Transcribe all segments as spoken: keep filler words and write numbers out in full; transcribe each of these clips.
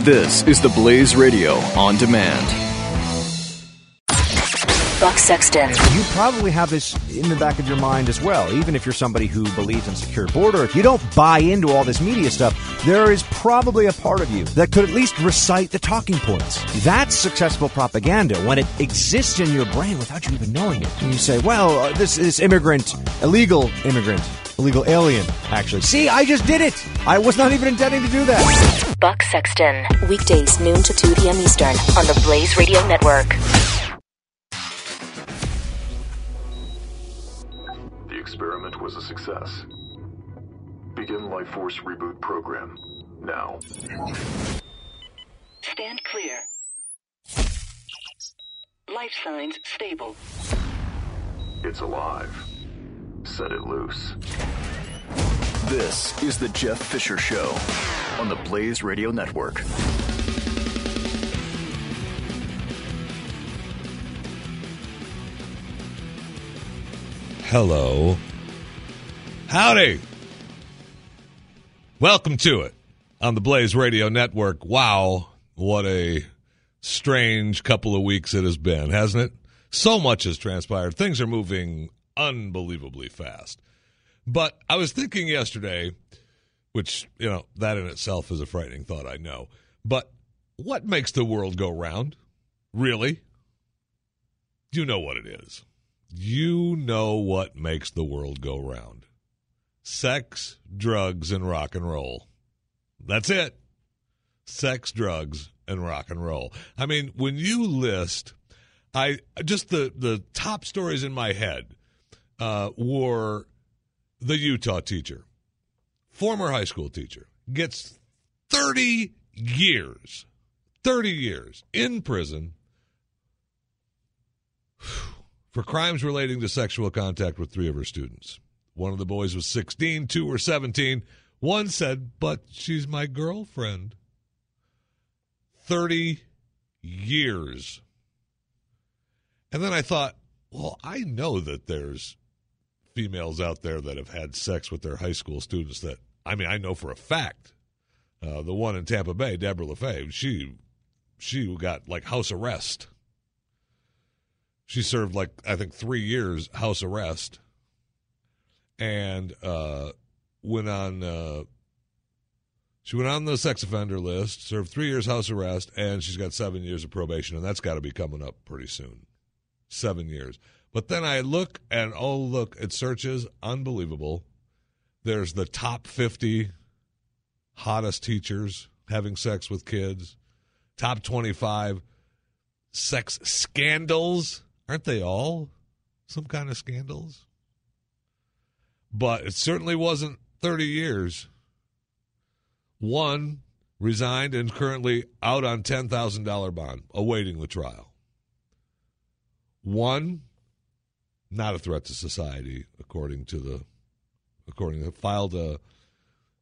This is the Blaze Radio On Demand. Buck Sexton. You probably have this in the back of your mind as well. Even if you're somebody who believes in secure border, if you don't buy into all this media stuff, there is probably a part of you that could at least recite the talking points. That's successful propaganda when it exists in your brain without you even knowing it. And you say, well, uh, this, this immigrant, illegal immigrant, illegal alien, actually. See, I just did it. I was not even intending to do that. Buck Sexton, weekdays noon to two p.m. Eastern on the Blaze Radio Network. The experiment was a success. Begin Life Force Reboot Program now. Stand clear. Life signs stable. It's alive. Set it loose. This is the Jeff Fisher Show on the Blaze Radio Network. Hello. Howdy. Welcome to it on the Blaze Radio Network. Wow, what a strange couple of weeks it has been, hasn't it? So much has transpired. Things are moving unbelievably fast. But I was thinking yesterday, which, you know, that in itself is a frightening thought, I know. But what makes the world go round? Really? You know what it is. You know what makes the world go round. Sex, drugs, and rock and roll. That's it. Sex, drugs, and rock and roll. I mean, when you list, I just the, the top stories in my head Uh, were the Utah teacher, former high school teacher, gets thirty years, thirty years in prison for crimes relating to sexual contact with three of her students. One of the boys was sixteen, two were seventeen. One said, "But she's my girlfriend." thirty years. And then I thought, well, I know that there's females out there that have had sex with their high school students that, I mean, I know for a fact, uh, the one in Tampa Bay, Debra Lafave, she, she got like house arrest. She served like, I think, three years house arrest and uh, went on, uh, she went on the sex offender list, served three years house arrest, and she's got seven years of probation, and that's got to be coming up pretty soon. Seven years. But then I look and oh, look at searches. Unbelievable. There's the top fifty hottest teachers having sex with kids. Top twenty-five sex scandals. Aren't they all some kind of scandals? But it certainly wasn't thirty years. One resigned and currently out on ten thousand dollars bond, awaiting the trial. One, not a threat to society, according to the, according to, filed a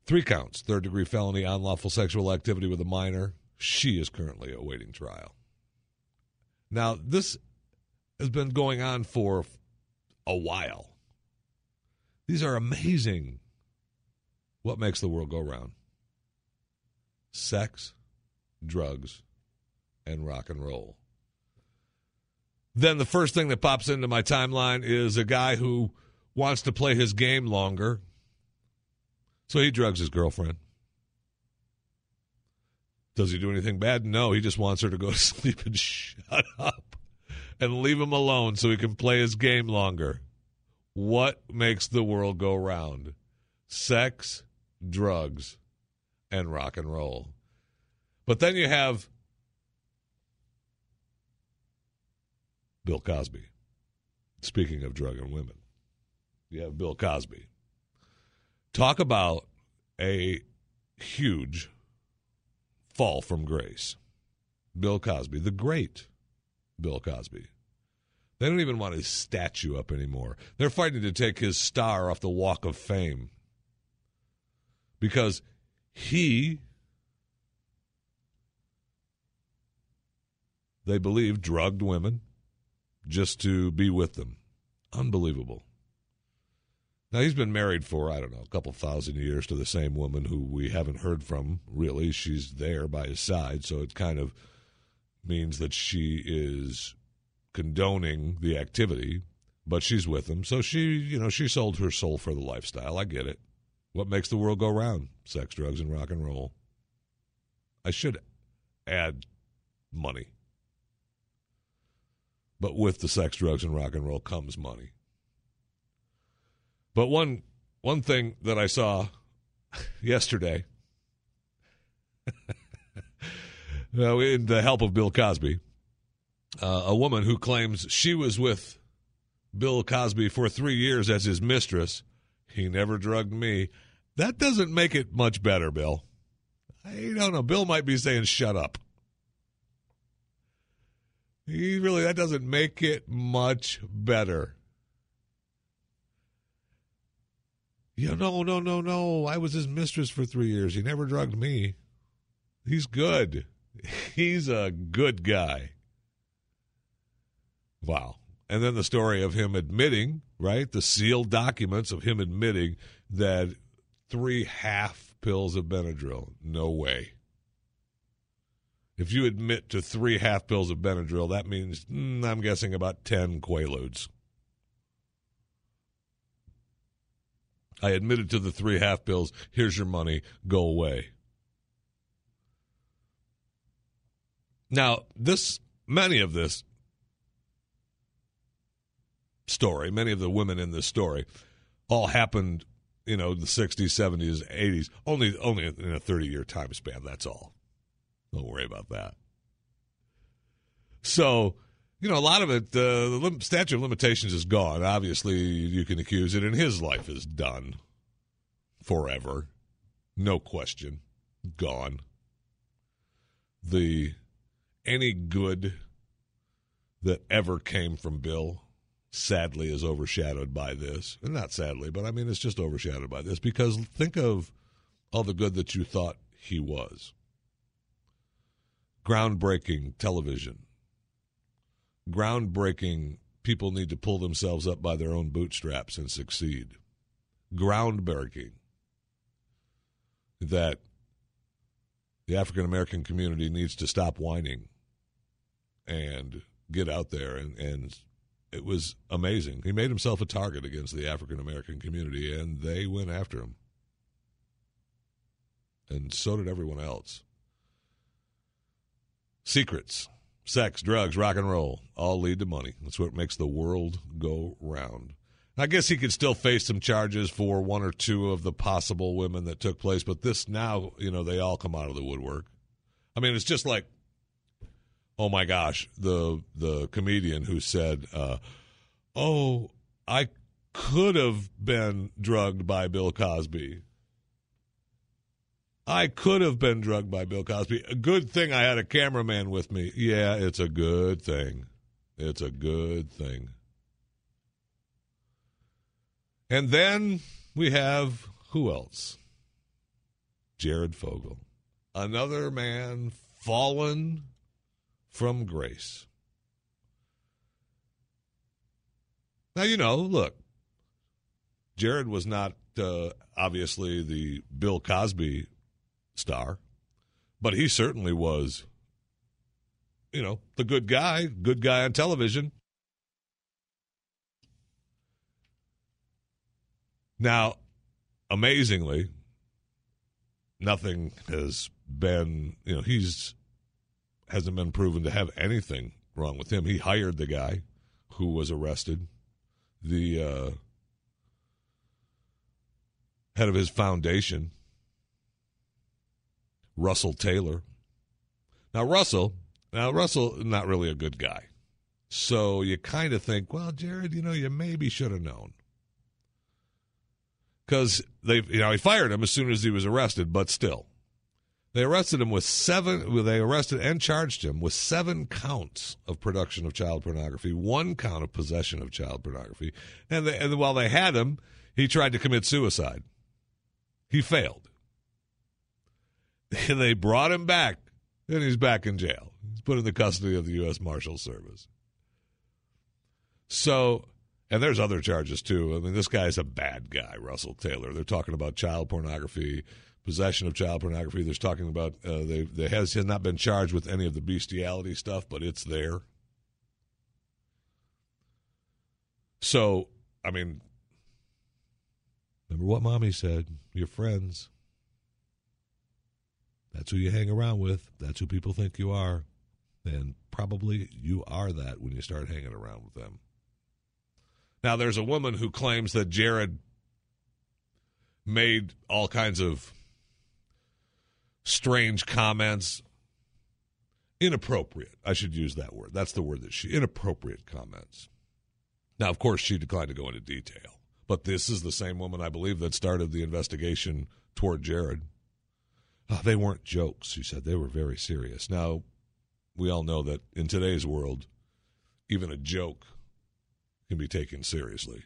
three counts, third-degree felony, unlawful sexual activity with a minor. She is currently awaiting trial. Now, this has been going on for a while. These are amazing. What makes the world go round? Sex, drugs, and rock and roll. Then the first thing that pops into my timeline is a guy who wants to play his game longer. So he drugs his girlfriend. Does he do anything bad? No, he just wants her to go to sleep and shut up and leave him alone so he can play his game longer. What makes the world go round? Sex, drugs, and rock and roll. But then you have Bill Cosby. Speaking of drug and women, you have Bill Cosby. Talk about a huge fall from grace. Bill Cosby, the great Bill Cosby. They don't even want his statue up anymore. They're fighting to take his star off the Walk of Fame because he, they believe, drugged women just to be with them. Unbelievable. Now, he's been married for, I don't know, a couple thousand years to the same woman who we haven't heard from, really. She's there by his side, so it kind of means that she is condoning the activity, but she's with him. So she, you know, she sold her soul for the lifestyle. I get it. What makes the world go round? Sex, drugs, and rock and roll. I should add money. But with the sex, drugs, and rock and roll comes money. But one one thing that I saw yesterday, in the help of Bill Cosby, uh, a woman who claims she was with Bill Cosby for three years as his mistress. He never drugged me. That doesn't make it much better, Bill. I don't know. Bill might be saying, shut up. He really, that doesn't make it much better. You know, no, no, no. I was his mistress for three years. He never drugged me. He's good. He's a good guy. Wow. And then the story of him admitting, right, the sealed documents of him admitting that three half pills of Benadryl. No way. If you admit to three half pills of Benadryl, that means, mm, I'm guessing, about ten Quaaludes. I admitted to the three half pills. Here's your money. Go away. Now, this, many of this story, many of the women in this story, all happened, you know, the sixties, seventies, eighties, only only in a thirty-year time span, that's all. Don't worry about that. So, you know, a lot of it, uh, the lim- statute of limitations is gone. Obviously, you can accuse it, and his life is done forever. No question. Gone. The any good that ever came from Bill, sadly, is overshadowed by this. And not sadly, but I mean, it's just overshadowed by this, because think of all the good that you thought he was. Groundbreaking television. Groundbreaking, people need to pull themselves up by their own bootstraps and succeed. Groundbreaking that the African-American community needs to stop whining and get out there. And, and it was amazing. He made himself a target against the African-American community, and they went after him. And so did everyone else. Secrets, sex, drugs, rock and roll, all lead to money. That's what makes the world go round. I guess he could still face some charges for one or two of the possible women that took place, but this now, you know, they all come out of the woodwork. I mean, it's just like, oh my gosh, the the comedian who said, uh, oh, I could have been drugged by Bill Cosby. I could have been drugged by Bill Cosby. A good thing I had a cameraman with me. Yeah, it's a good thing. It's a good thing. And then we have, who else? Jared Fogle. Another man fallen from grace. Now, you know, look, Jared was not uh, obviously the Bill Cosby star, but he certainly was, you know, the good guy, good guy on television. Now, amazingly, nothing has been, you know, he's hasn't been proven to have anything wrong with him. He hired the guy who was arrested. The uh, head of his foundation, Russell Taylor. Now, Russell, now Russell, not really a good guy. So you kind of think, well, Jared, you know, you maybe should have known. Because they've, you know, he fired him as soon as he was arrested, but still. They arrested him with seven, they arrested and charged him with seven counts of production of child pornography, one count of possession of child pornography. And, they, and while they had him, he tried to commit suicide. He failed. And they brought him back, and he's back in jail. He's put in the custody of the U S Marshals Service. So And there's other charges, too. I mean, this guy's a bad guy, Russell Taylor. They're talking about child pornography, possession of child pornography. They're talking about uh, they, they has, has not been charged with any of the bestiality stuff, but it's there. So, I mean, remember what Mommy said, your friends. That's who you hang around with. That's who people think you are. And probably you are that when you start hanging around with them. Now, there's a woman who claims that Jared made all kinds of strange comments. Inappropriate. I should use that word. That's the word that she... Inappropriate comments. Now, of course, she declined to go into detail. But this is the same woman, I believe, that started the investigation toward Jared. Oh, they weren't jokes, she said. They were very serious. Now, we all know that in today's world, even a joke can be taken seriously.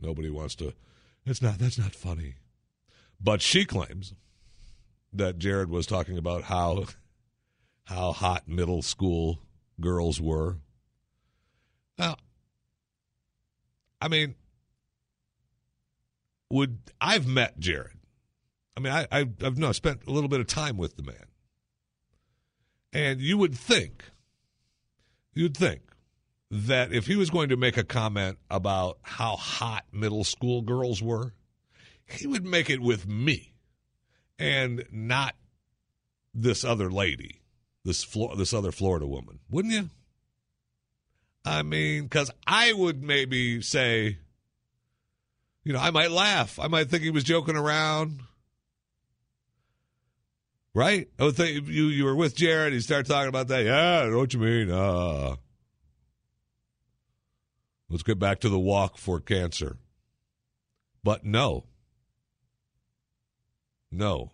Nobody wants to, it's not, that's not funny. But she claims that Jared was talking about how how hot middle school girls were. Now, I mean, would I've met Jared. I mean, I, I, I've no, spent a little bit of time with the man. And you would think, you'd think that if he was going to make a comment about how hot middle school girls were, he would make it with me and not this other lady, this Flo- this other Florida woman, wouldn't you? I mean, because I would maybe say, you know, I might laugh. I might think he was joking around. Right? I would think you, you were with Jared. He started talking about that. Yeah, I know what you mean. Uh, let's get back to the walk for cancer. But no. No.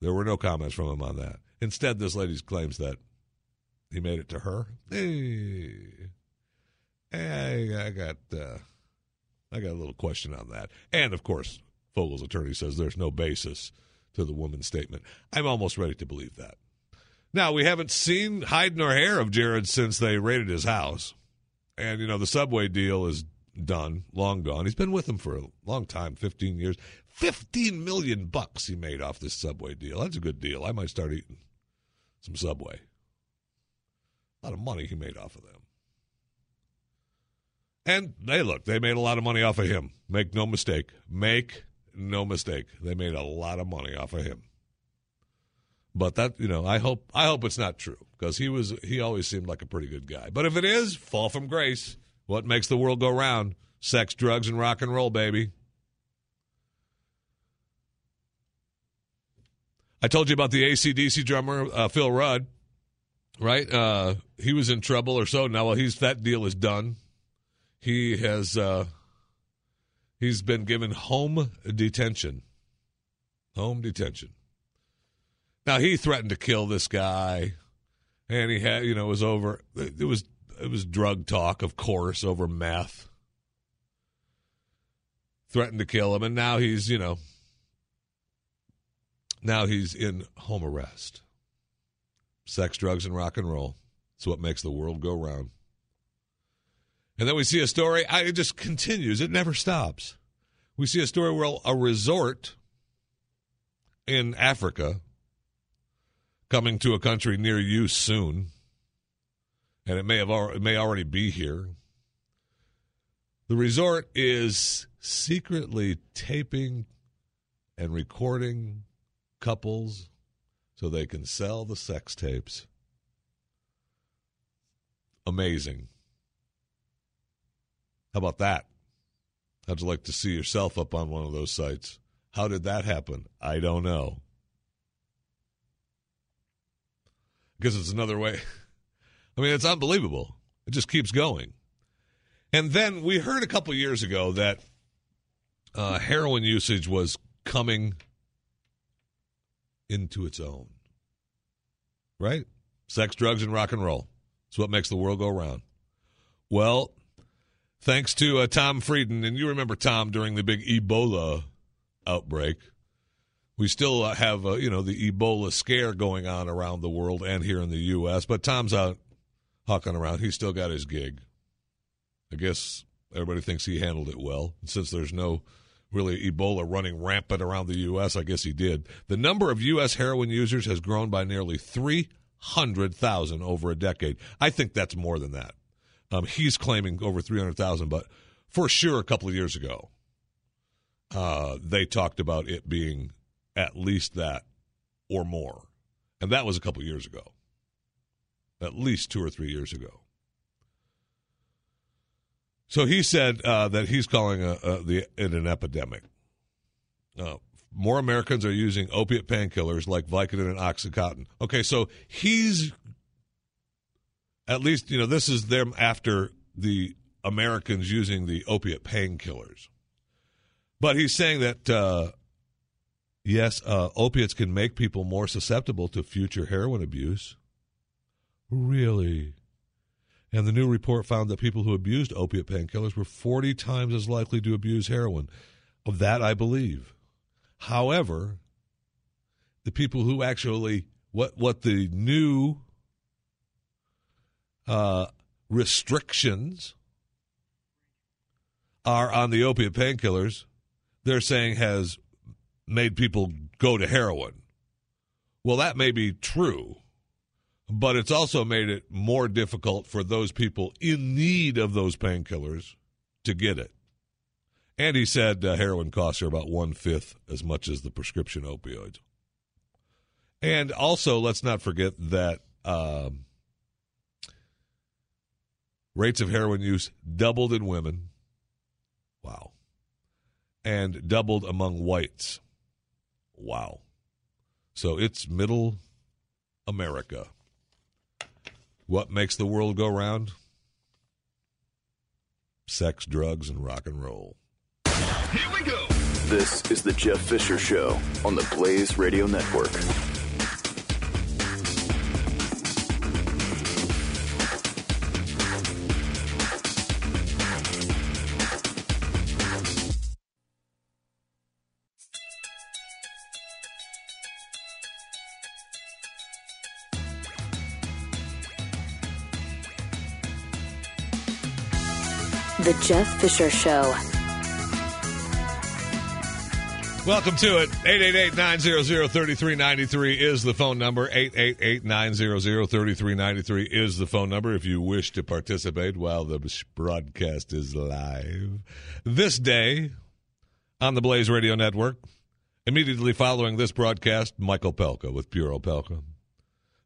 There were no comments from him on that. Instead, this lady claims that he made it to her. Hey, hey I got uh, I got a little question on that. And, of course, Fogle's attorney says there's no basis to the woman's statement. I'm almost ready to believe that. Now, we haven't seen hide nor hair of Jared since they raided his house. And, you know, the subway deal is done, long gone. He's been with them for a long time, fifteen years. fifteen million bucks he made off this subway deal. That's a good deal. I might start eating some Subway. A lot of money he made off of them. And they, look, they made a lot of money off of him. Make no mistake. Make No mistake. They made a lot of money off of him. But that, you know, I hope I hope it's not true, because he was he always seemed like a pretty good guy. But if it is, fall from grace. What makes the world go round? Sex, drugs, and rock and roll, baby. I told you about the A C D C drummer, uh, Phil Rudd, right? Uh, he was in trouble or so. Now, well, he's that deal is done. He has... Uh, He's been given home detention. Home detention. Now, he threatened to kill this guy, and he had, you know, it was over. It was it was drug talk, of course, over meth. Threatened to kill him, and now he's, you know, now he's in home arrest. Sex, drugs, and rock and roll. It's what makes the world go round. And then we see a story, I, it just continues, it never stops. We see a story where a resort in Africa, coming to a country near you soon, and it may have it may already be here. The resort is secretly taping and recording couples so they can sell the sex tapes. Amazing. How about that? How'd you like to see yourself up on one of those sites? How did that happen? I don't know. Because it's another way. I mean, it's unbelievable. It just keeps going. And then we heard a couple years ago that uh, heroin usage was coming into its own. Right? Sex, drugs, and rock and roll. It's what makes the world go round. Well... Thanks to uh, Tom Frieden, and you remember Tom during the big Ebola outbreak. We still uh, have, uh, you know, the Ebola scare going on around the world and here in the U S, but Tom's out hucking around. He's still got his gig. I guess Everybody thinks he handled it well. And since there's no really Ebola running rampant around the U S, I guess he did. The number of U S heroin users has grown by nearly three hundred thousand over a decade. I think that's more than that. Um, he's claiming over three hundred thousand, but for sure a couple of years ago, uh, they talked about it being at least that or more. And that was a couple of years ago, at least two or three years ago. So he said uh, that he's calling a, a, the, it an epidemic. Uh, more Americans are using opiate painkillers like Vicodin and Oxycontin. Okay, so he's, at least, you know, this is them after the Americans using the opiate painkillers. But he's saying that, uh, yes, uh, opiates can make people more susceptible to future heroin abuse. Really? And the new report found that people who abused opiate painkillers were forty times as likely to abuse heroin. Of that, I believe. However, the people who actually, what what the new uh, restrictions are on the opiate painkillers, they're saying has made people go to heroin. Well, that may be true. But it's also made it more difficult for those people in need of those painkillers to get it. And he said uh, heroin costs are about one-fifth as much as the prescription opioids. And also, let's not forget that um, rates of heroin use doubled in women. Wow. And doubled among whites. Wow. So it's middle America. What makes the world go round? Sex, drugs, and rock and roll. Here we go. This is the Jeff Fisher Show on the Blaze Radio Network. The Jeff Fisher Show. Welcome to it. eight eight eight, nine hundred, thirty-three ninety-three is the phone number. eight eight eight, nine hundred, thirty-three ninety-three is the phone number if you wish to participate while the broadcast is live. This day on the Blaze Radio Network, immediately following this broadcast, Michael Pelka with Puro Pelka.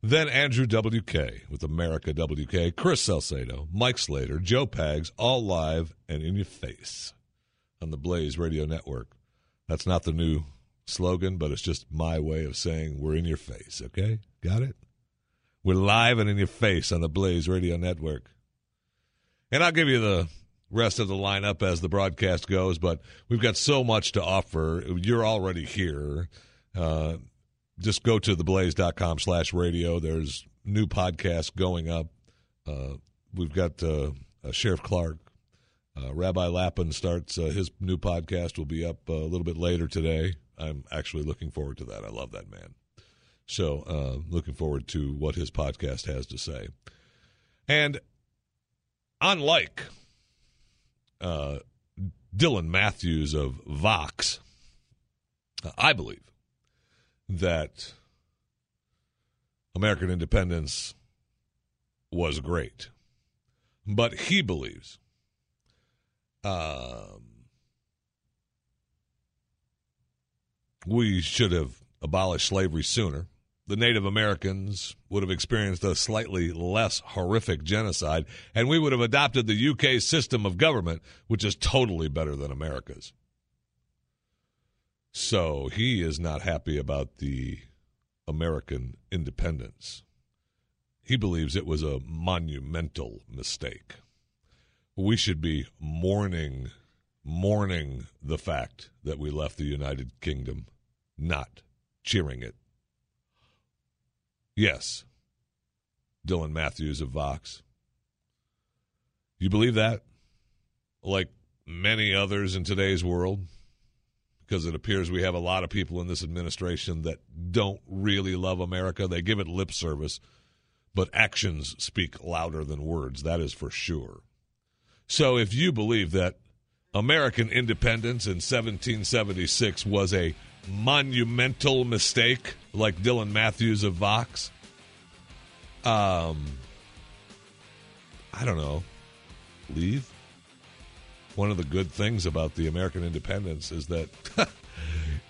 Then Andrew W K with America W K, Chris Salcedo, Mike Slater, Joe Paggs, all live and in your face on the Blaze Radio Network. That's not the new slogan, but it's just my way of saying we're in your face, okay? Got it? We're live and in your face on the Blaze Radio Network. And I'll give you the rest of the lineup as the broadcast goes, but we've got so much to offer. You're already here. Uh Just go to theblaze.com slash radio. There's new podcasts going up. Uh, we've got uh, uh, Sheriff Clark. Uh, Rabbi Lappin starts. Uh, his new podcast will be up uh, a little bit later today. I'm actually looking forward to that. I love that man. So uh, looking forward to what his podcast has to say. And unlike uh, Dylan Matthews of Vox, uh, I believe that American independence was great. But he believes um, we should have abolished slavery sooner. The Native Americans would have experienced a slightly less horrific genocide, and we would have adopted the U K system of government, which is totally better than America's. So he is not happy about the American independence. He believes it was a monumental mistake. We should be mourning, mourning the fact that we left the United Kingdom, not cheering it. Yes, Dylan Matthews of Vox. You believe that? Like many others in today's world? Because it appears we have a lot of people in this administration that don't really love America. They give it lip service, but actions speak louder than words. That is for sure. So if you believe that American independence in seventeen seventy-six was a monumental mistake, like Dylan Matthews of Vox, um, I don't know, leave. One of the good things about the American independence is that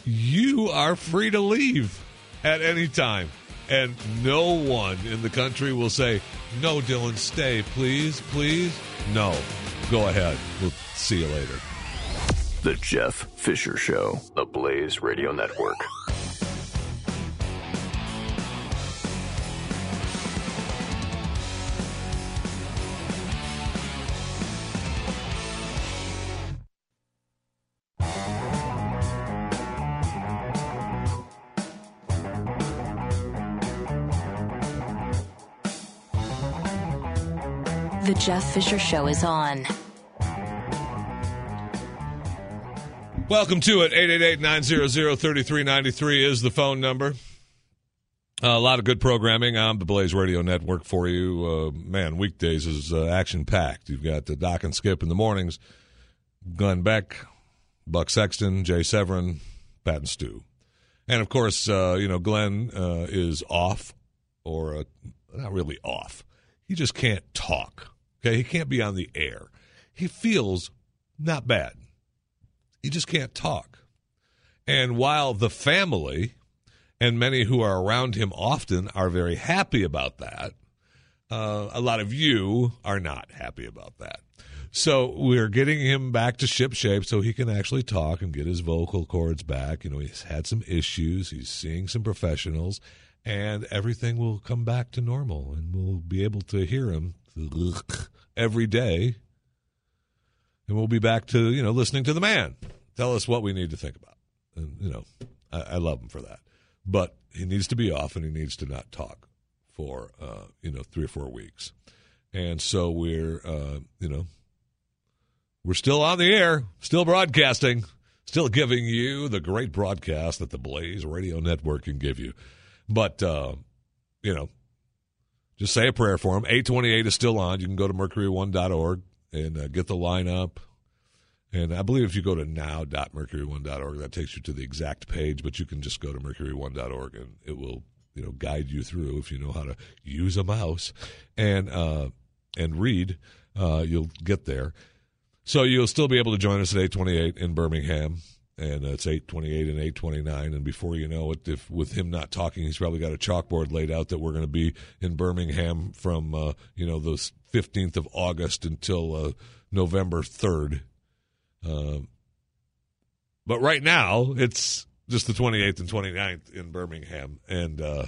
you are free to leave at any time. And no one in the country will say, no, Dylan, stay, please, please. No, go ahead. We'll see you later. The Jeff Fisher Show, the Blaze Radio Network. The Jeff Fisher Show is on. Welcome to it. eight eight eight, nine zero zero, three three nine three is the phone number. Uh, a lot of good programming on the Blaze Radio Network for you. Uh, man, weekdays is uh, action-packed. You've got the Doc and Skip in the mornings, Glenn Beck, Buck Sexton, Jay Severin, Pat and Stu. And, of course, uh, you know, Glenn uh, is off, or uh, not really off. He just can't talk. Okay, he can't be on the air. He feels not bad. He just can't talk. And while the family and many who are around him often are very happy about that, uh, a lot of you are not happy about that. So we're getting him back to ship shape so he can actually talk and get his vocal cords back. You know, he's had some issues. He's seeing some professionals. And everything will come back to normal, and we'll be able to hear him every day. And we'll be back to, you know, listening to the man tell us what we need to think about. And, you know, I, I love him for that. But he needs to be off, and he needs to not talk for, uh, you know, three or four weeks. And so we're, uh, you know, we're still on the air, still broadcasting, still giving you the great broadcast that the Blaze Radio Network can give you. But, uh, you know, just say a prayer for him. eight twenty-eight is still on. You can go to mercury one dot org. And uh, get the lineup. And I believe if you go to now dot mercury one dot org, that takes you to the exact page. But you can just go to mercury one dot org, and it will, you know, guide you through if you know how to use a mouse and uh, and read. Uh, you'll get there. So you'll still be able to join us at eight twenty-eight in Birmingham, and uh, it's eight twenty-eight and eight twenty-nine. And before you know it, if with him not talking, he's probably got a chalkboard laid out that we're going to be in Birmingham from uh, you know those. fifteenth of August until uh, November third. Uh, but right now, it's just the twenty-eighth and twenty-ninth in Birmingham. And uh,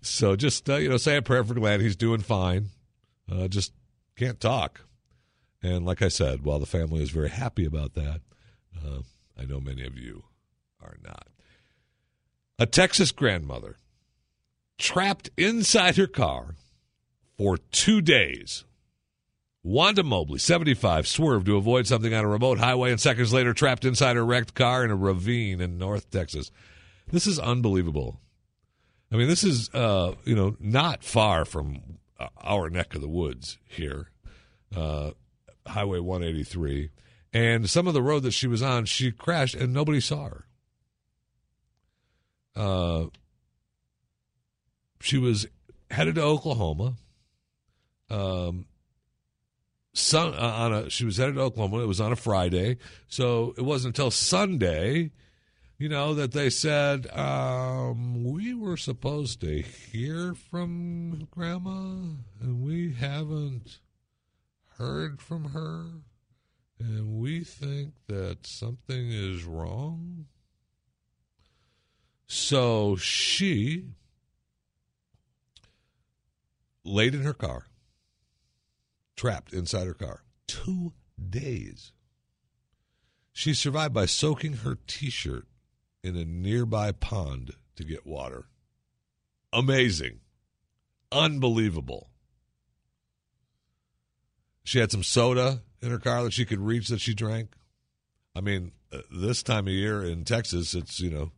so just, uh, you know, say a prayer for Glenn. He's doing fine. Uh, just can't talk. And like I said, while the family is very happy about that, uh, I know many of you are not. A Texas grandmother trapped inside her car for two days. Wanda Mobley, seventy-five, swerved to avoid something on a remote highway and seconds later trapped inside her wrecked car in a ravine in North Texas. This is unbelievable. I mean, this is, uh, you know, not far from our neck of the woods here, uh, Highway one eighty-three. And some of the road that she was on, she crashed and nobody saw her. Uh, she was headed to Oklahoma. Um, sun, uh, on a she was headed to Oklahoma. It was on a Friday, so it wasn't until Sunday, you know, that they said um, we were supposed to hear from Grandma, and we haven't heard from her, and we think that something is wrong. So she laid in her car. Trapped inside her car. Two days. She survived by soaking her T-shirt in a nearby pond to get water. Amazing. Unbelievable. She had some soda in her car that she could reach that she drank. I mean, uh, this time of year in Texas, it's, you know,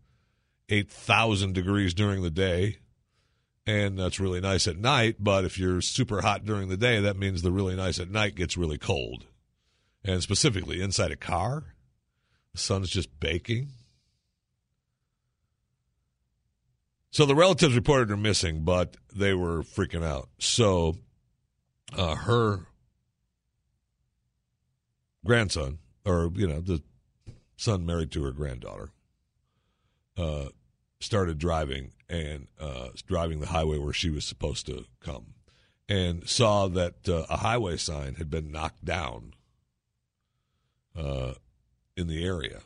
eight thousand degrees during the day. and that's really nice at night. But if you're super hot during the day, that means the really nice at night gets really cold. And specifically inside a car, the sun's just baking. So the relatives reported her missing, but they were freaking out. So uh, her grandson, or, you know, the son married to her granddaughter, uh, started driving and uh, driving the highway where she was supposed to come, and saw that uh, a highway sign had been knocked down uh, in the area.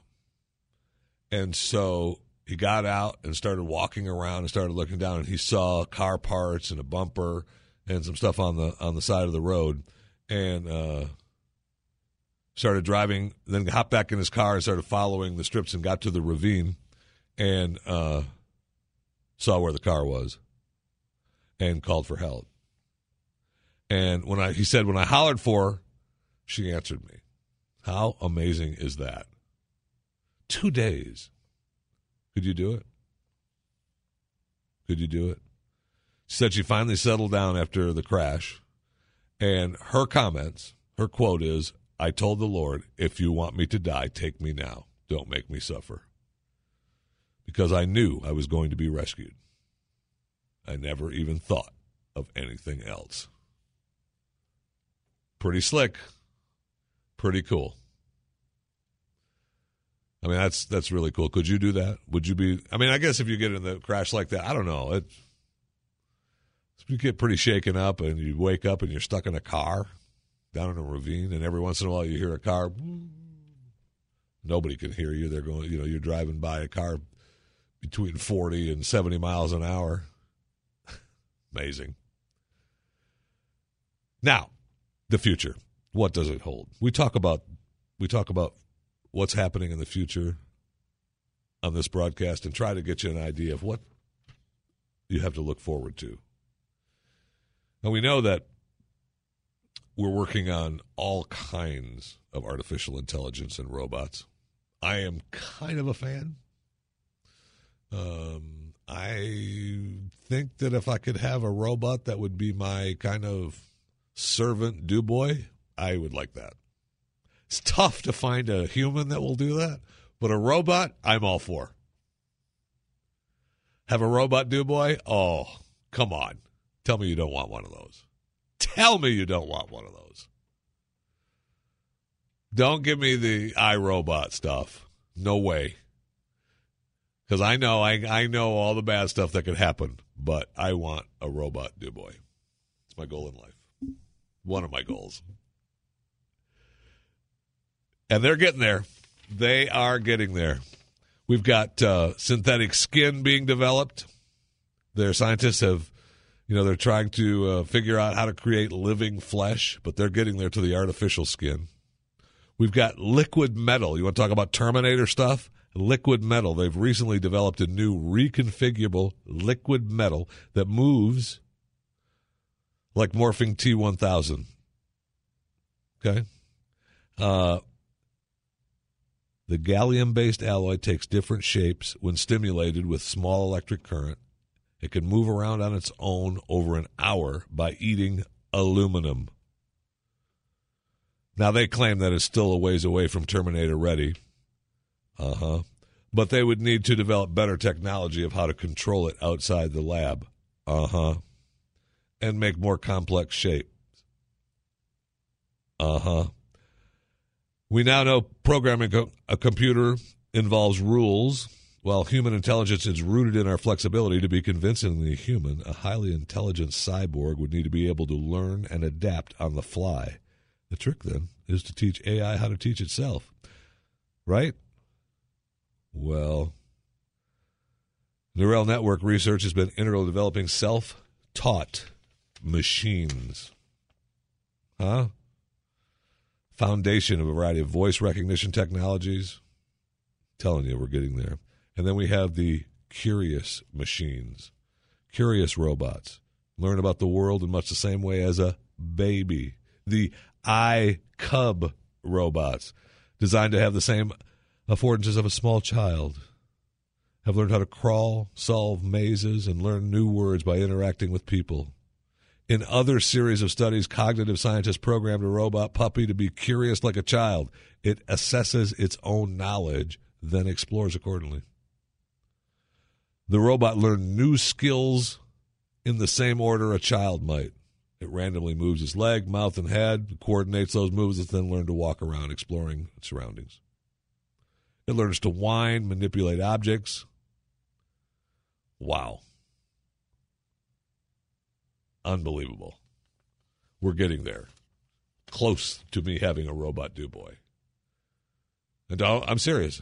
And so he got out and started walking around and started looking down, and he saw car parts and a bumper and some stuff on the on the side of the road, and uh, started driving, then hopped back in his car and started following the strips and got to the ravine and uh, saw where the car was and called for help. And when I, he said, when I hollered for her, she answered me. How amazing is that? Two days. Could you do it? Could you do it? She said she finally settled down after the crash, and her comments, her quote is, I told the Lord, if you want me to die, take me now. Don't make me suffer. Because I knew I was going to be rescued. I never even thought of anything else. Pretty slick. Pretty cool. I mean, that's that's really cool. Could you do that? Would you be? I mean, I guess if you get in the crash like that, I don't know. It, you get pretty shaken up, and you wake up, and you're stuck in a car down in a ravine, and every once in a while you hear a car. Nobody can hear you. They're going. You know, you're driving by a car between forty and seventy miles an hour. Amazing. Now, the future. What does it hold? We talk about. We talk about. What's happening in the future on this broadcast, and try to get you an idea of what you have to look forward to. And we know that we're working on all kinds of artificial intelligence and robots. I am kind of a fan. Um, I think that if I could have a robot that would be my kind of servant do boy, I would like that. It's tough to find a human that will do that, but a robot, I'm all for. Have a robot do boy? Oh, come on. Tell me you don't want one of those. Tell me you don't want one of those. Don't give me the iRobot stuff. No way. Because I know, I, I know all the bad stuff that could happen, but I want a robot do boy. It's my goal in life. One of my goals. And they're getting there. They are getting there. We've got uh, synthetic skin being developed. Their scientists have, you know, they're trying to uh, figure out how to create living flesh, but they're getting there to the artificial skin. We've got liquid metal. You want to talk about Terminator stuff? Liquid metal. They've recently developed a new reconfigurable liquid metal that moves like morphing T one thousand. Okay? Uh... The gallium-based alloy takes different shapes when stimulated with small electric current. It can move around on its own over an hour by eating aluminum. Now, they claim that it's still a ways away from Terminator ready. Uh-huh. But they would need to develop better technology of how to control it outside the lab. Uh-huh. And make more complex shapes. Uh-huh. We now know programming a computer involves rules, while human intelligence is rooted in our flexibility. To be convincingly human, a highly intelligent cyborg would need to be able to learn and adapt on the fly. The trick, then, is to teach A I how to teach itself, right? Well, neural network research has been integral to developing self-taught machines. Huh? Foundation of a variety of voice recognition technologies. I'm telling you, we're getting there. And then we have the curious machines, curious robots. Learn about the world in much the same way as a baby. The iCub robots, designed to have the same affordances of a small child. have learned how to crawl, solve mazes, and learn new words by interacting with people. In other series of studies, cognitive scientists programmed a robot puppy to be curious like a child. It assesses its own knowledge, then explores accordingly. The robot learned new skills in the same order a child might. It randomly moves its leg, mouth, and head, coordinates those moves, and then learns to walk around, exploring its surroundings. It learns to whine, manipulate objects. Wow. Unbelievable. We're getting there. Close to me having a robot do boy. And don't, I'm serious.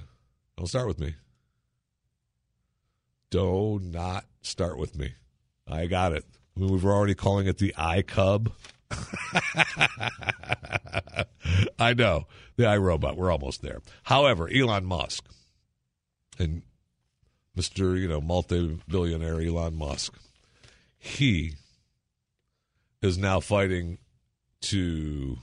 Don't start with me. Do not start with me. I got it. I mean, we were already calling it the iCub. I know. The iRobot. We're almost there. However, Elon Musk and Mister, you know, multi-billionaire Elon Musk, he is now fighting to,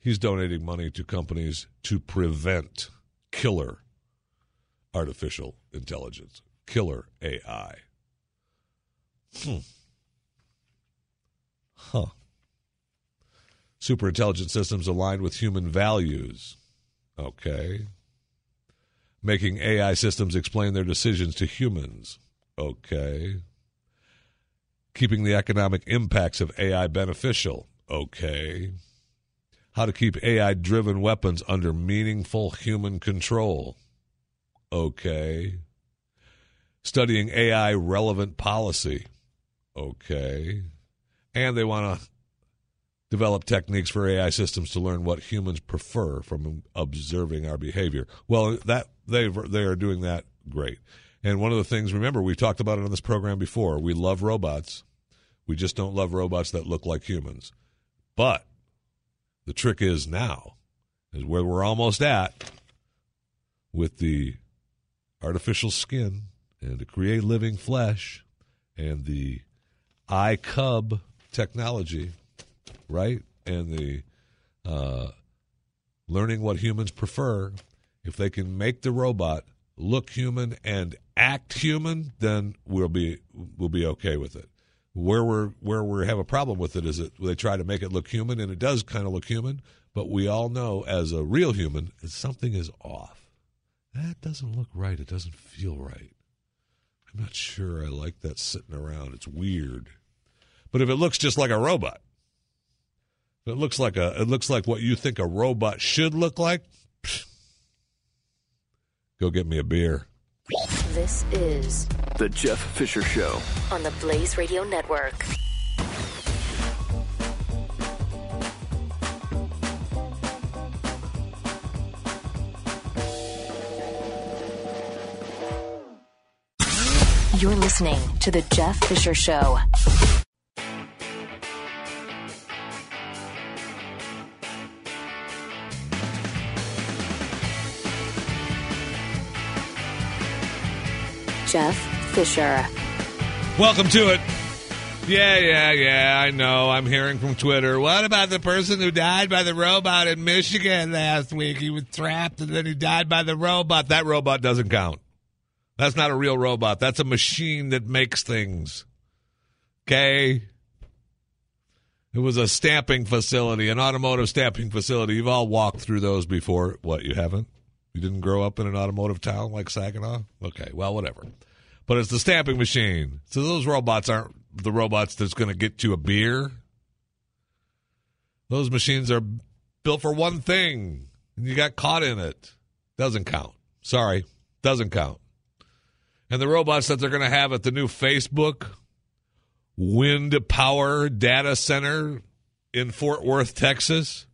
he's donating money to companies to prevent killer artificial intelligence, killer A I. Hmm. Huh. Superintelligent systems aligned with human values. Okay. Making A I systems explain their decisions to humans. Okay. Keeping the economic impacts of A I beneficial. Okay. How to keep A I-driven weapons under meaningful human control. Okay. Studying A I-relevant policy. Okay. And they want to develop techniques for A I systems to learn what humans prefer from observing our behavior. Well, that they they are doing that great. And one of the things, remember, we've talked about it on this program before. We love robots. We just don't love robots that look like humans. But the trick is now, is where we're almost at, with the artificial skin and to create living flesh and the iCub technology, right? And the uh, learning what humans prefer. If they can make the robot look human and act human, then we'll be we'll be okay with it. Where we're where we have a problem with it is that they try to make it look human, and it does kind of look human. But we all know, as a real human, that something is off. That doesn't look right. It doesn't feel right. I'm not sure I like that sitting around. It's weird. But if it looks just like a robot, if it looks like a it looks like what you think a robot should look like, psh, go get me a beer. This is The Jeff Fisher Show on the Blaze Radio Network. You're listening to The Jeff Fisher Show. Jeff Fisher. Welcome to it. Yeah, yeah, yeah, I know. I'm hearing from Twitter. What about the person who died by the robot in Michigan last week? He was trapped and then he died by the robot. That robot doesn't count. That's not a real robot. That's a machine that makes things. Okay? It was a stamping facility, an automotive stamping facility. You've all walked through those before. What, you haven't? You didn't grow up in an automotive town like Saginaw? Okay, well, whatever. But it's the stamping machine. So those robots aren't the robots that's going to get you a beer. Those machines are built for one thing, and you got caught in it. Doesn't count. Sorry, doesn't count. And the robots that they're going to have at the new Facebook wind power data center in Fort Worth, Texas,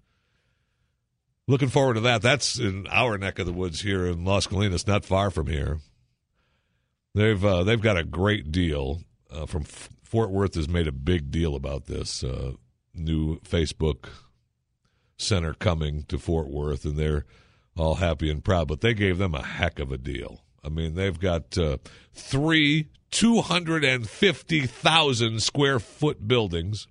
looking forward to that. That's in our neck of the woods here in Las Colinas, not far from here. They've uh, they've got a great deal. Uh, from F- Fort Worth has made a big deal about this uh, new Facebook center coming to Fort Worth, and they're all happy and proud. But they gave them a heck of a deal. I mean, they've got uh, three two hundred fifty thousand square foot buildings.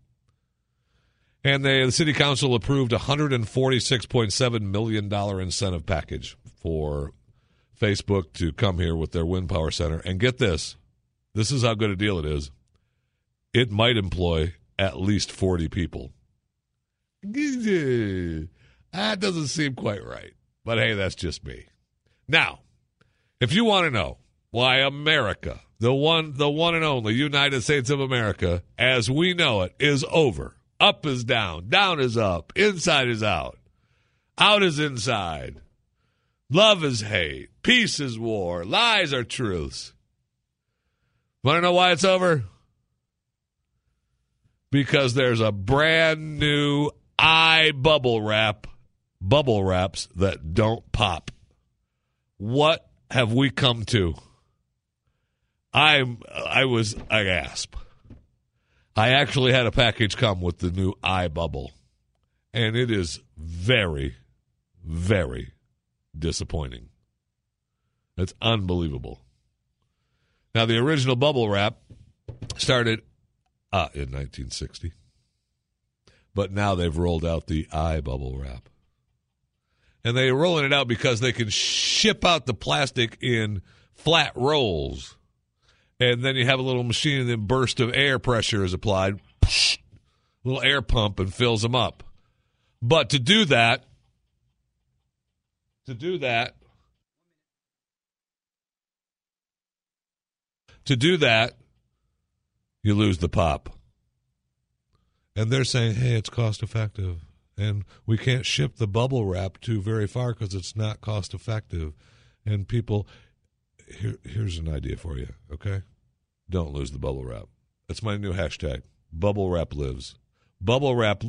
And they, the city council approved a one hundred forty-six point seven million dollars incentive package for Facebook to come here with their wind power center. And get this. This is how good a deal it is. It might employ at least forty people. That doesn't seem quite right. But, hey, that's just me. Now, if you want to know why America, the one the one and only United States of America, as we know it, is over. Up is down. Down is up. Inside is out. Out is inside. Love is hate. Peace is war. Lies are truths. Want to know why it's over? Because there's a brand new I bubble wrap, bubble wraps that don't pop. What have we come to? I'm, I was I gasp. I actually had a package come with the new I bubble, and it is very, very disappointing. It's unbelievable. Now, the original bubble wrap started Uh, in nineteen sixty. But now they've rolled out the eye bubble wrap. And they're rolling it out because they can ship out the plastic in flat rolls. And then you have a little machine and then burst of air pressure is applied. Psh, little air pump and fills them up. But to do that, to do that, to do that, you lose the pop. And they're saying, hey, it's cost effective. And we can't ship the bubble wrap to very far because it's not cost effective. And people, here, here's an idea for you, okay? Don't lose the bubble wrap. That's my new hashtag, bubble wrap lives. Bubble wrap,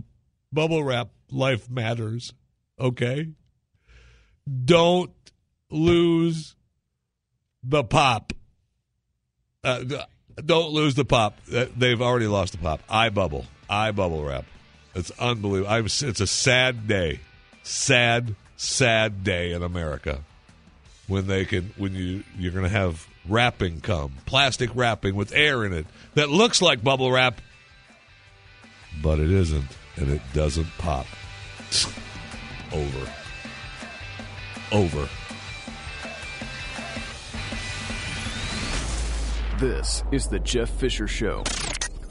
bubble wrap life matters, okay? Don't lose the pop. Uh, Don't lose the pop. They've already lost the pop. I bubble. I bubble wrap. It's unbelievable. I'm, it's a sad day. Sad, sad day in America when they can, when you, you're going to have wrapping come, plastic wrapping with air in it that looks like bubble wrap, but it isn't, and it doesn't pop. Over. Over. This is the Jeff Fisher Show,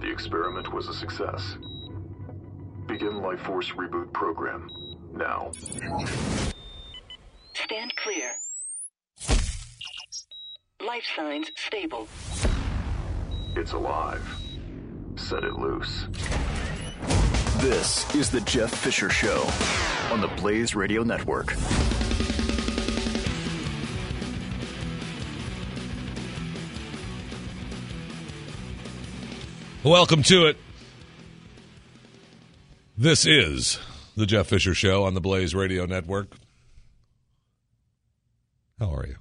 The experiment was a success. Begin Life Force Reboot Program now. Stand clear. Life signs stable. It's alive. Set it loose. This is the Jeff Fisher Show on the Blaze Radio Network. Welcome to it. This is the Jeff Fisher Show on the Blaze Radio Network. How are you?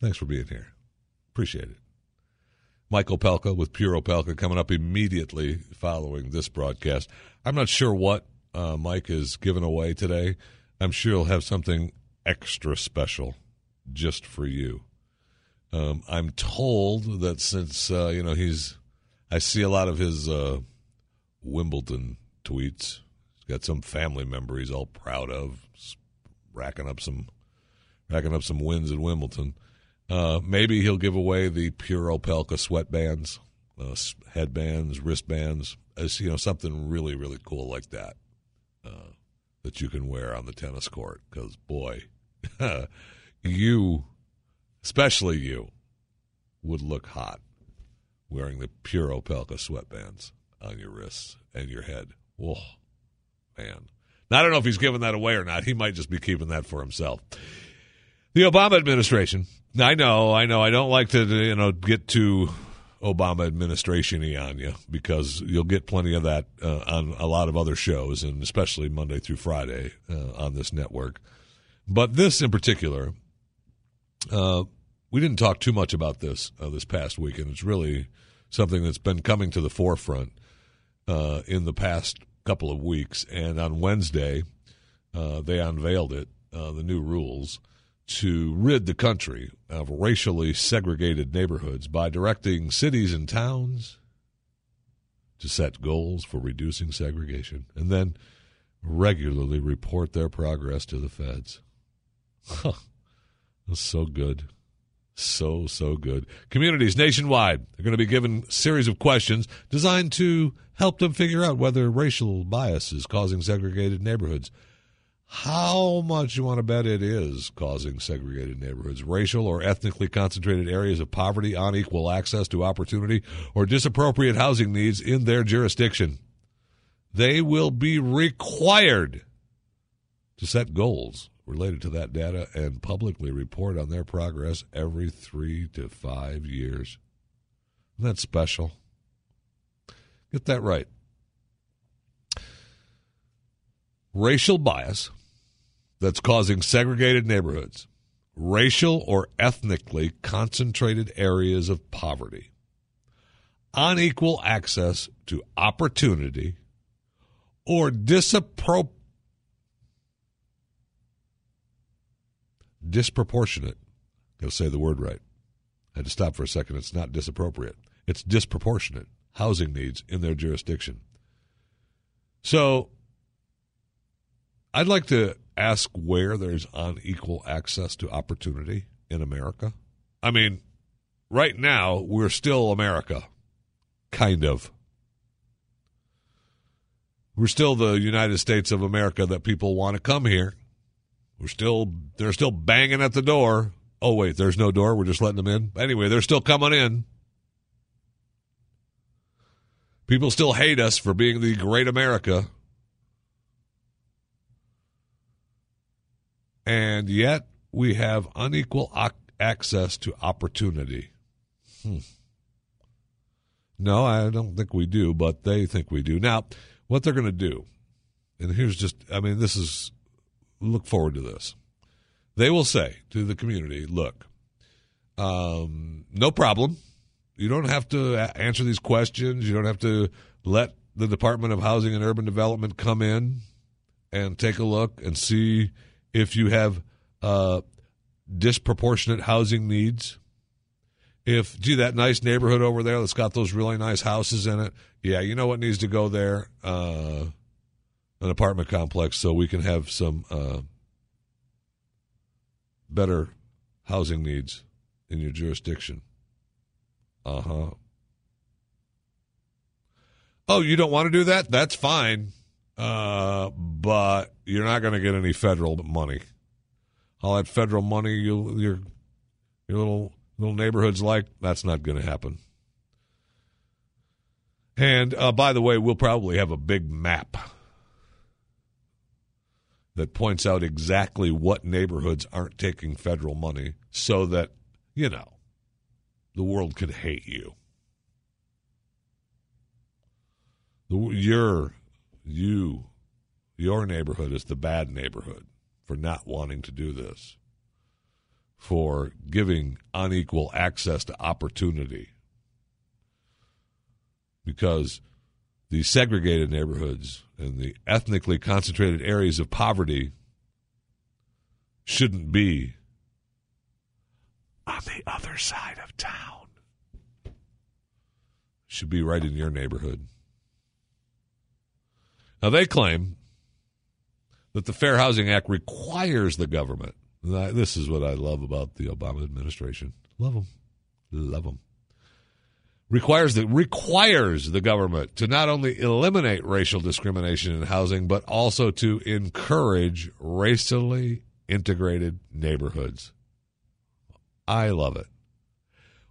Thanks for being here. Appreciate it. Michael Pelka with Puro Pelka coming up immediately following this broadcast. I'm not sure what uh, Mike is giving away today. I'm sure he'll have something extra special just for you. Um, I'm told that since, uh, you know, he's, I see a lot of his uh, Wimbledon tweets. He's got some family member he's all proud of, racking up some Racking up some wins at Wimbledon. Uh, maybe he'll give away the Puro Pelka sweatbands, uh, headbands, wristbands, as you know, something really, really cool like that uh, that you can wear on the tennis court. Because boy, you, especially you, would look hot wearing the Puro Pelka sweatbands on your wrists and your head. Whoa, man! Now I don't know if he's giving that away or not. He might just be keeping that for himself. The Obama administration. I know, I know. I don't like to, you know, get too Obama administration-y on you because you'll get plenty of that uh, on a lot of other shows, and especially Monday through Friday uh, on this network. But this in particular, uh, we didn't talk too much about this uh, this past week, and it's really something that's been coming to the forefront uh, in the past couple of weeks. And on Wednesday, uh, they unveiled it, uh, the new rules, to rid the country of racially segregated neighborhoods by directing cities and towns to set goals for reducing segregation and then regularly report their progress to the feds. Huh. That's so good. So, so good. Communities nationwide are going to be given a series of questions designed to help them figure out whether racial bias is causing segregated neighborhoods. How much you want to bet it is causing segregated neighborhoods, racial or ethnically concentrated areas of poverty, unequal access to opportunity, or disappropriate housing needs in their jurisdiction. They will be required to set goals related to that data and publicly report on their progress every three to five years. Isn't that special? Get that right. Racial bias that's causing segregated neighborhoods, racial or ethnically concentrated areas of poverty, unequal access to opportunity, or disappro- disproportionate. I've got to say the word right. I had to stop for a second. It's not disappropriate. It's disproportionate housing needs in their jurisdiction. So I'd like to ask where there's unequal access to opportunity in America. I mean, right now, we're still America, kind of. We're still the United States of America that people want to come here. We're still, they're still banging at the door. Oh, wait, there's no door. We're just letting them in. Anyway, they're still coming in. People still hate us for being the great America. And yet we have unequal ac- access to opportunity. Hmm. No, I don't think we do, but they think we do. Now, what they're going to do, and here's just, I mean, this is, look forward to this. They will say to the community, look, um, no problem. You don't have to a- answer these questions. You don't have to let the Department of Housing and Urban Development come in and take a look and see if you have uh, disproportionate housing needs. If, gee, that nice neighborhood over there that's got those really nice houses in it, yeah, you know what needs to go there? Uh, an apartment complex so we can have some uh, better housing needs in your jurisdiction. Uh-huh. Oh, you don't want to do that? That's fine. Uh, but you're not going to get any federal money. All that federal money you, your your little little neighborhoods like, that's not going to happen. And uh, by the way, we'll probably have a big map that points out exactly what neighborhoods aren't taking federal money so that, you know, the world could hate you. The, you're... You, your neighborhood is the bad neighborhood for not wanting to do this, for giving unequal access to opportunity. Because the segregated neighborhoods and the ethnically concentrated areas of poverty shouldn't be on the other side of town. Should be right in your neighborhood. Now, they claim that the Fair Housing Act requires the government. I, this is what I love about the Obama administration. Love them. Love them. Requires the, requires the government to not only eliminate racial discrimination in housing, but also to encourage racially integrated neighborhoods. I love it.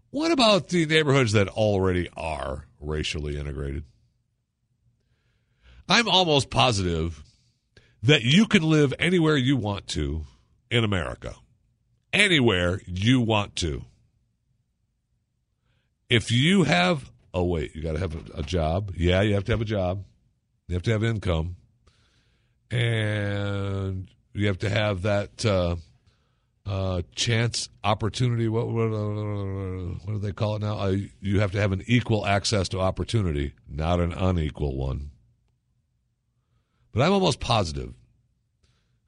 What about the neighborhoods that already are racially integrated? I'm almost positive that you can live anywhere you want to in America. Anywhere you want to. If you have, oh wait, you got to have a, a job. Yeah, you have to have a job. You have to have income. And you have to have that uh, uh, chance, opportunity, what, what, what do they call it now? Uh, you have to have an equal access to opportunity, not an unequal one. But I'm almost positive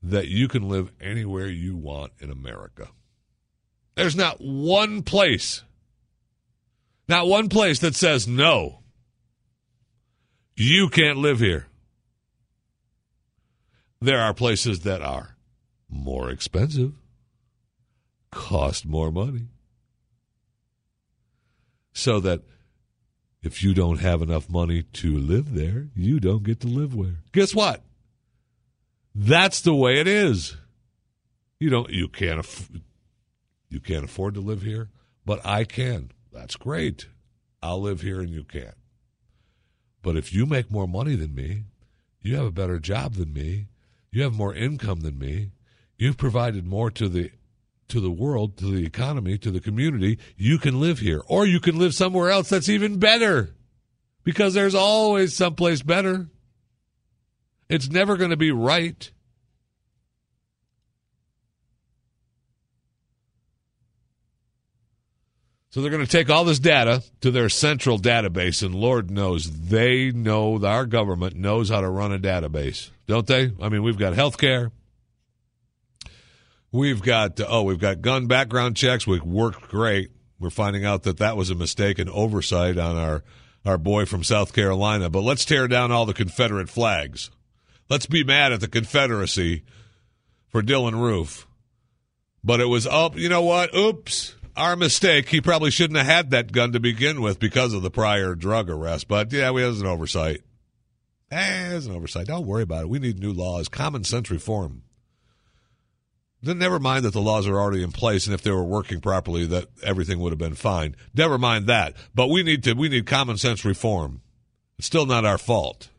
that you can live anywhere you want in America. There's not one place, not one place that says, no, you can't live here. There are places that are more expensive, cost more money, so that if you don't have enough money to live there, you don't get to live where. Guess what? That's the way it is. You don't. You can't. Aff- you can't afford to live here, but I can. That's great. I'll live here, and you can't. But if you make more money than me, you have a better job than me, you have more income than me, you've provided more to the to the world, to the economy, to the community, you can live here. Or you can live somewhere else that's even better, because there's always someplace better. It's never going to be right. So they're going to take all this data to their central database, and Lord knows they know, our government knows how to run a database, don't they? I mean, we've got health care. We've got, oh, we've got gun background checks. We've worked great. We're finding out that that was a mistake and oversight on our, our boy from South Carolina. But let's tear down all the Confederate flags. Let's be mad at the Confederacy for Dylan Roof. But it was, oh, you know what? Oops, our mistake. He probably shouldn't have had that gun to begin with because of the prior drug arrest. But, yeah, it was an oversight. Eh, it was an oversight. Don't worry about it. We need new laws. Common sense reform. Then never mind that the laws are already in place, and if they were working properly, that everything would have been fine. Never mind that. But we need to we need common sense reform. It's still not our fault.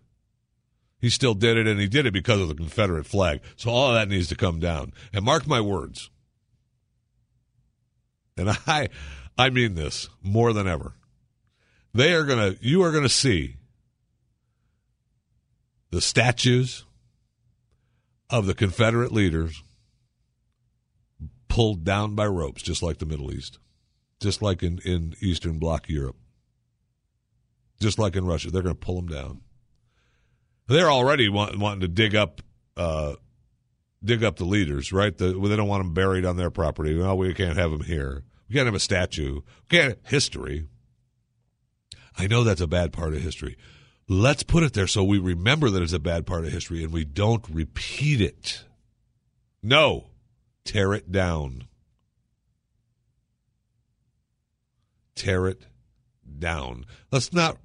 He still did it, and he did it because of the Confederate flag. So all of that needs to come down. And mark my words. And I I mean this more than ever. They are gonna you are gonna see the statues of the Confederate leaders pulled down by ropes, just like the Middle East, just like in, in Eastern Bloc Europe, just like in Russia. They're going to pull them down. They're already want, wanting to dig up uh, dig up the leaders, right? The, well, they don't want them buried on their property. Well, we can't have them here. We can't have a statue. We can't have history. I know that's a bad part of history. Let's put it there so we remember that it's a bad part of history and we don't repeat it. No. Tear it down. Tear it down. Let's not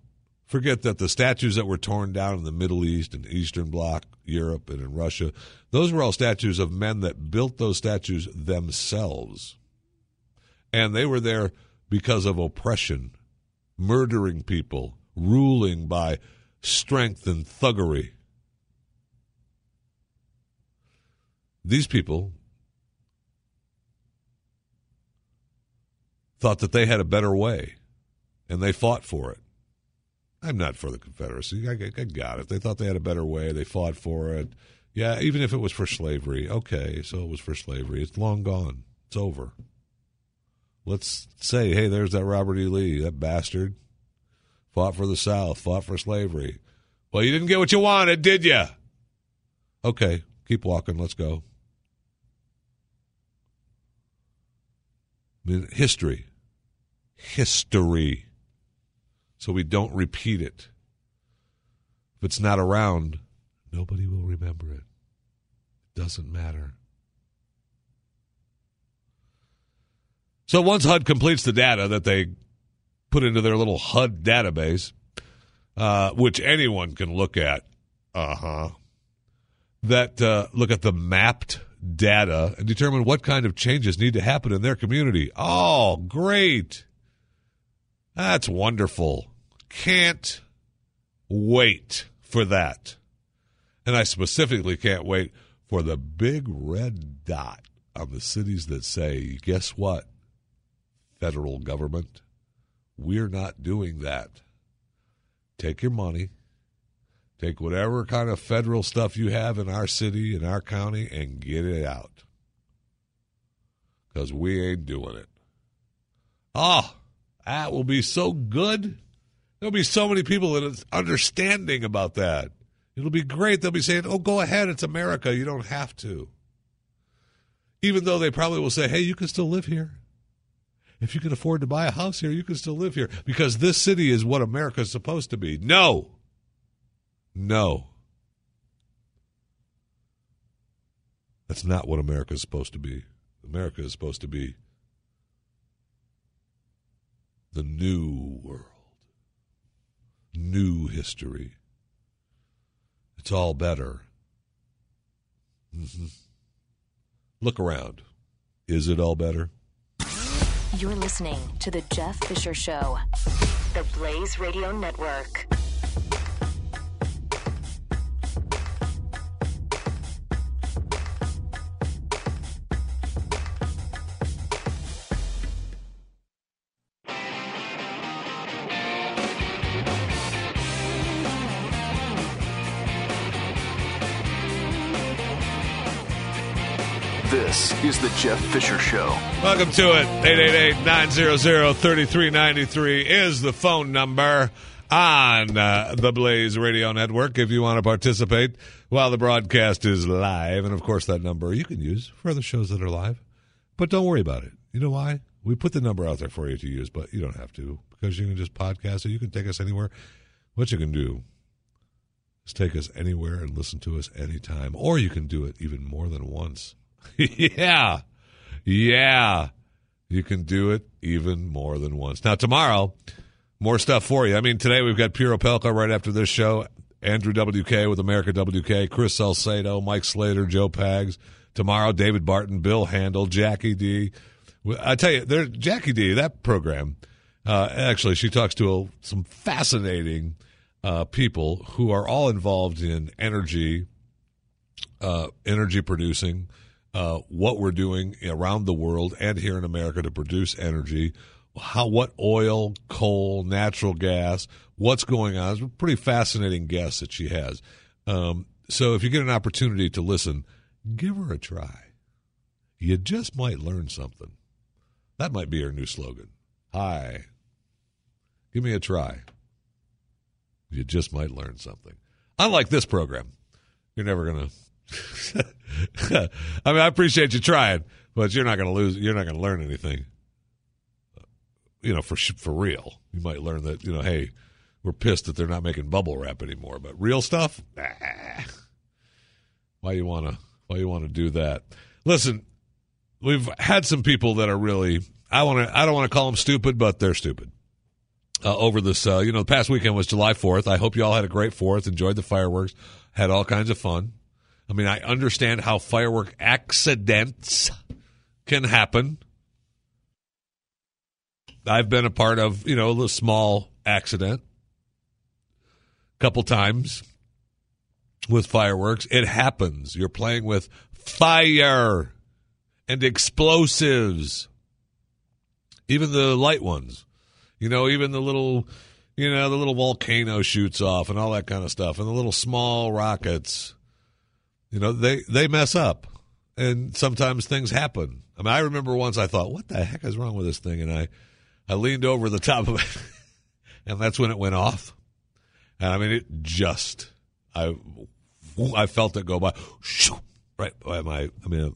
forget that the statues that were torn down in the Middle East and Eastern Bloc, Europe, and in Russia, those were all statues of men that built those statues themselves. And they were there because of oppression, murdering people, ruling by strength and thuggery. These people thought that they had a better way, and they fought for it. I'm not for the Confederacy. I, I, I got it. They thought they had a better way. They fought for it. Yeah, even if it was for slavery. Okay, so it was for slavery. It's long gone. It's over. Let's say, hey, there's that Robert E. Lee, that bastard. Fought for the South, fought for slavery. Well, you didn't get what you wanted, did you? Okay, keep walking. Let's go. I mean, history. History. So we don't repeat it. If it's not around, nobody will remember it. It doesn't matter. So once H U D completes the data that they put into their little H U D database, uh, which anyone can look at, uh-huh, that uh, look at the mapped data and determine what kind of changes need to happen in their community. Oh, great. That's wonderful. Can't wait for that. And I specifically can't wait for the big red dot on the cities that say, guess what, federal government, we're not doing that. Take your money. Take whatever kind of federal stuff you have in our city, in our county, and get it out. Because we ain't doing it. Oh, that will be so good. There'll be so many people that is understanding about that. It'll be great. They'll be saying, oh, go ahead. It's America. You don't have to. Even though they probably will say, hey, you can still live here. If you can afford to buy a house here, you can still live here. Because this city is what America is supposed to be. No. No. That's not what America is supposed to be. America is supposed to be the new world, new history. It's all better. Mm-hmm. Look around. Is it all better? You're listening to The Jeff Fisher Show, the Blaze Radio Network. Is the Jeff Fisher Show. Welcome to it. eight eight eight, nine hundred, thirty-three ninety-three is the phone number on uh, the Blaze Radio Network if you want to participate while the broadcast is live. And, of course, that number you can use for other shows that are live. But don't worry about it. You know why? We put the number out there for you to use, but you don't have to because you can just podcast it. You can take us anywhere. What you can do is take us anywhere and listen to us anytime. Or you can do it even more than once. Yeah, yeah, you can do it even more than once. Now, tomorrow, more stuff for you. I mean, today we've got Puro Pelka right after this show, Andrew W K with America W K, Chris Salcedo, Mike Slater, Joe Paggs. Tomorrow, David Barton, Bill Handel, Jackie D. I tell you, there, Jackie D, that program, uh, actually, she talks to a, some fascinating uh, people who are all involved in energy, uh, energy producing, Uh, what we're doing around the world and here in America to produce energy, how, what oil, coal, natural gas, what's going on. It's a pretty fascinating guest that she has. Um, so if you get an opportunity to listen, give her a try. You just might learn something. That might be her new slogan. Hi, give me a try. You just might learn something. Unlike this program, you're never going to. I mean, I appreciate you trying, but you're not going to lose. You're not going to learn anything. You know, for for real, you might learn that. You know, hey, we're pissed that they're not making bubble wrap anymore, but real stuff. Nah. Why you want to? Why you want to do that? Listen, we've had some people that are really. I want to. I don't want to call them stupid, but they're stupid. Uh, over this, uh, you know, the past weekend was July fourth. I hope you all had a great Fourth. Enjoyed the fireworks. Had all kinds of fun. I mean, I understand how firework accidents can happen. I've been a part of, you know, a little small accident a couple times with fireworks. It happens. You're playing with fire and explosives, even the light ones, you know, even the little, you know, the little volcano shoots off and all that kind of stuff and the little small rockets. You know, they, they mess up, and sometimes things happen. I mean, I remember once I thought, what the heck is wrong with this thing? And I, I leaned over the top of it, and that's when it went off. And, I mean, it just, I I felt it go by, shoo, right by my I mean,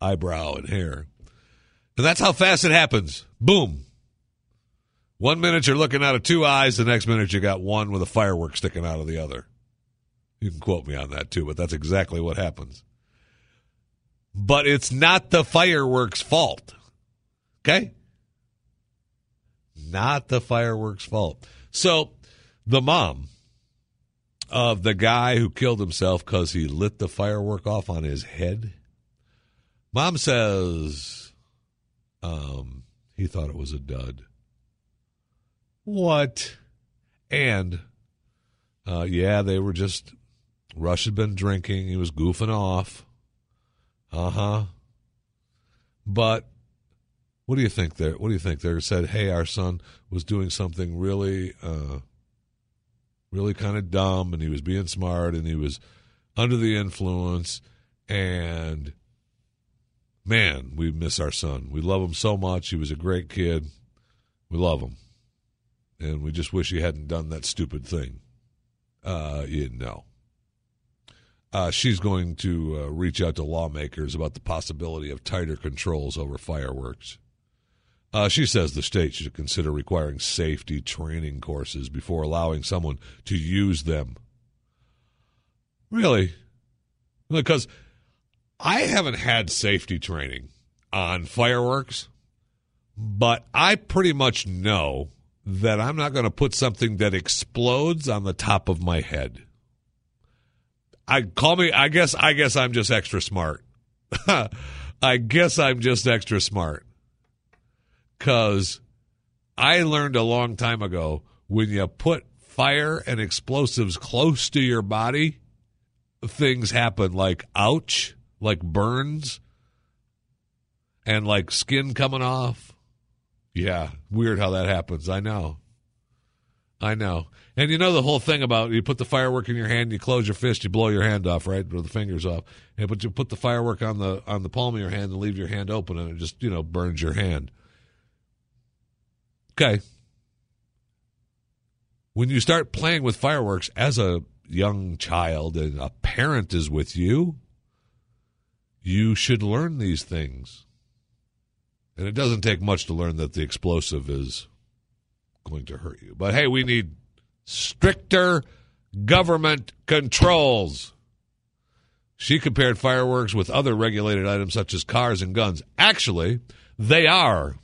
eyebrow and hair. And that's how fast it happens. Boom. One minute you're looking out of two eyes. The next minute you got one with a firework sticking out of the other. You can quote me on that, too, but that's exactly what happens. But it's not the fireworks' fault, okay? Not the fireworks' fault. So the mom of the guy who killed himself because he lit the firework off on his head, mom says um, he thought it was a dud. What? And, uh, yeah, they were just... Rush had been drinking. He was goofing off. Uh-huh. But what do you think there? What do you think there? Said, hey, our son was doing something really, uh, really kind of dumb, and he was being smart, and he was under the influence, and, man, we miss our son. We love him so much. He was a great kid. We love him. And we just wish he hadn't done that stupid thing. Uh, you know. Uh, she's going to uh, reach out to lawmakers about the possibility of tighter controls over fireworks. Uh, she says the state should consider requiring safety training courses before allowing someone to use them. Really? Because I haven't had safety training on fireworks, but I pretty much know that I'm not going to put something that explodes on the top of my head. I call me. I guess. I guess I'm just extra smart. I guess I'm just extra smart, because I learned a long time ago, when you put fire and explosives close to your body, things happen like ouch, like burns, and like skin coming off. Yeah, weird how that happens. I know. I know. And you know the whole thing about you put the firework in your hand, you close your fist, you blow your hand off, right, or the fingers off. And, but you put the firework on the on the palm of your hand and leave your hand open, and it just, you know, burns your hand. Okay. When you start playing with fireworks as a young child and a parent is with you, you should learn these things. And it doesn't take much to learn that the explosive is going to hurt you. But hey, we need stricter government controls. She compared fireworks with other regulated items such as cars and guns. Actually, they are.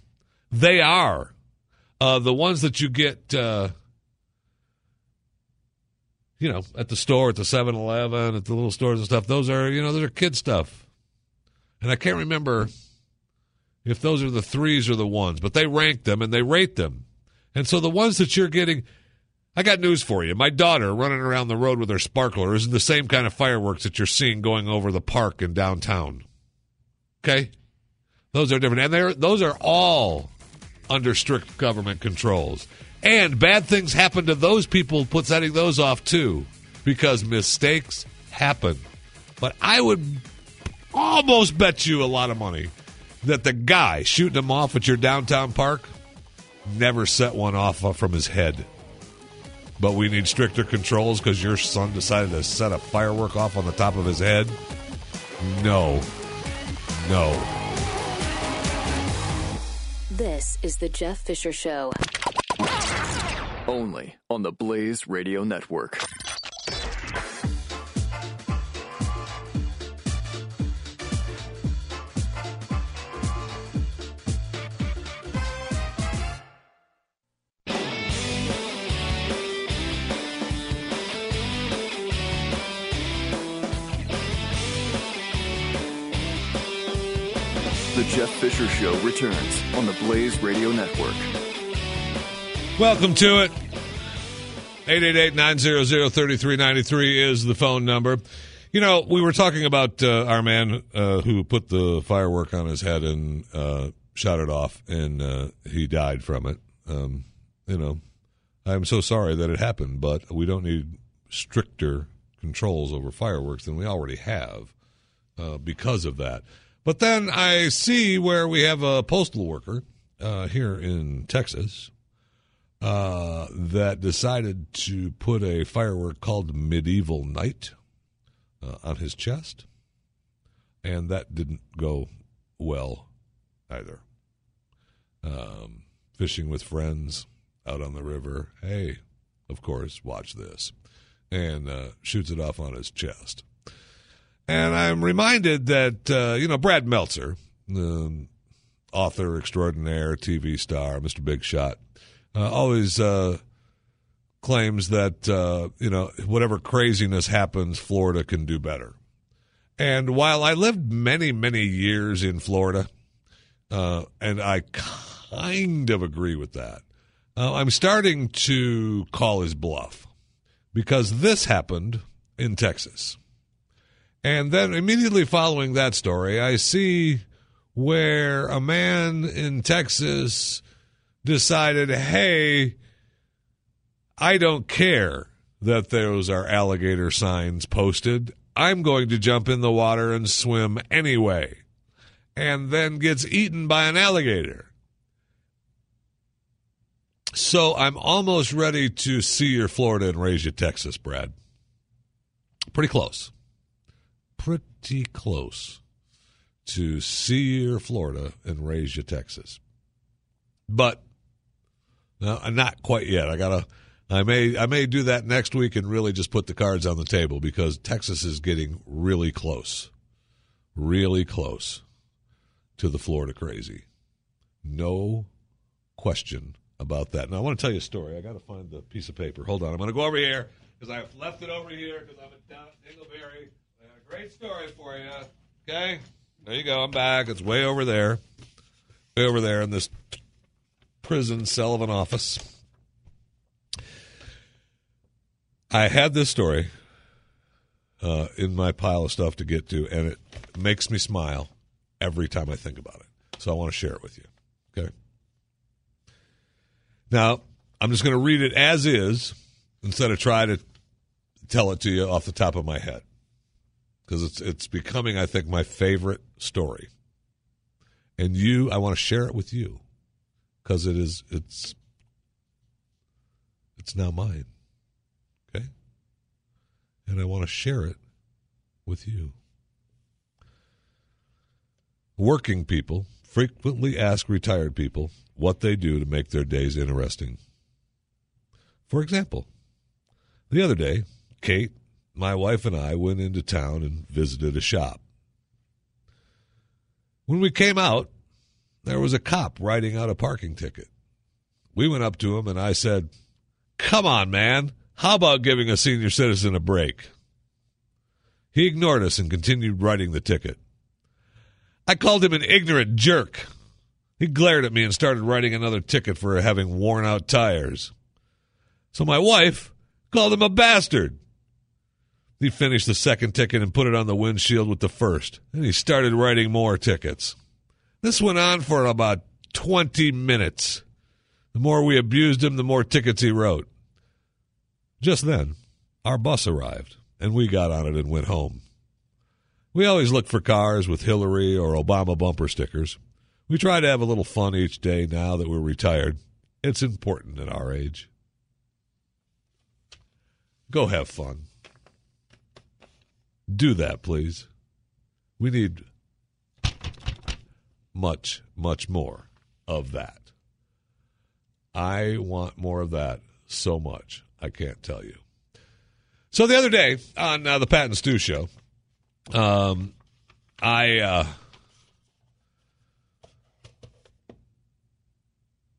They are. Uh, the ones that you get, uh, you know, at the store, at the seven eleven, at the little stores and stuff, those are, you know, those are kid stuff. And I can't remember if those are the threes or the ones, but they rank them and they rate them. And so the ones that you're getting, I got news for you. My daughter running around the road with her sparkler isn't the same kind of fireworks that you're seeing going over the park in downtown. Okay? Those are different. And they're, those are all under strict government controls. And bad things happen to those people put setting those off, too, because mistakes happen. But I would almost bet you a lot of money that the guy shooting them off at your downtown park never set one off from his head. But we need stricter controls because your son decided to set a firework off on the top of his head? No. No. This is the Jeff Fisher Show. Only on the Blaze Radio Network. Jeff Fisher Show returns on the Blaze Radio Network. Welcome to it. eight eight eight, nine hundred, thirty-three ninety-three is the phone number. You know, we were talking about uh, our man uh, who put the firework on his head and uh, shot it off, and uh, he died from it. Um, you know, I'm so sorry that it happened, but we don't need stricter controls over fireworks than we already have uh, because of that. But then I see where we have a postal worker uh, here in Texas uh, that decided to put a firework called Medieval Night uh, on his chest, and that didn't go well either. Um, fishing with friends out on the river. Hey, of course, watch this. And uh, shoots it off on his chest. And I'm reminded that, uh, you know, Brad Meltzer, um, author extraordinaire, T V star, Mister Big Shot, uh, always uh, claims that, uh, you know, whatever craziness happens, Florida can do better. And while I lived many, many years in Florida, uh, and I kind of agree with that, uh, I'm starting to call his bluff, because this happened in Texas. And then immediately following that story, I see where a man in Texas decided, hey, I don't care that those are alligator signs posted. I'm going to jump in the water and swim anyway. And then gets eaten by an alligator. So I'm almost ready to see your Florida and raise your Texas, Brad. Pretty close. pretty close to see your Florida and raise your Texas. But no, not quite yet. I gotta. I may. I may do that next week and really just put the cards on the table, because Texas is getting really close, really close to the Florida crazy. No question about that. Now I want to tell you a story. I got to find the piece of paper. Hold on. I'm going to go over here because I've left it over here because I'm down at Dingleberry. I got a great story for you. Okay. There you go. I'm back. It's way over there. Way over there in this prison cell of an office. I had this story uh, in my pile of stuff to get to, and it makes me smile every time I think about it. So I want to share it with you. Okay. Now, I'm just going to read it as is instead of try to tell it to you off the top of my head, because it's it's becoming, I think, my favorite story. And you, I want to share it with you, because it is it's it's now mine. Okay? And I want to share it with you. Working people frequently ask retired people what they do to make their days interesting. For example, the other day, Kate, my wife, and I went into town and visited a shop. When we came out, there was a cop writing out a parking ticket. We went up to him and I said, "Come on, man, how about giving a senior citizen a break?" He ignored us and continued writing the ticket. I called him an ignorant jerk. He glared at me and started writing another ticket for having worn out tires. So my wife called him a bastard. He finished the second ticket and put it on the windshield with the first, and he started writing more tickets. This went on for about twenty minutes. The more we abused him, the more tickets he wrote. Just then, our bus arrived, and we got on it and went home. We always look for cars with Hillary or Obama bumper stickers. We try to have a little fun each day now that we're retired. It's important at our age. Go have fun. Do that, please. We need much, much more of that. I want more of that so much, I can't tell you. So the other day on uh, the Pat and Stu show, Um, I uh,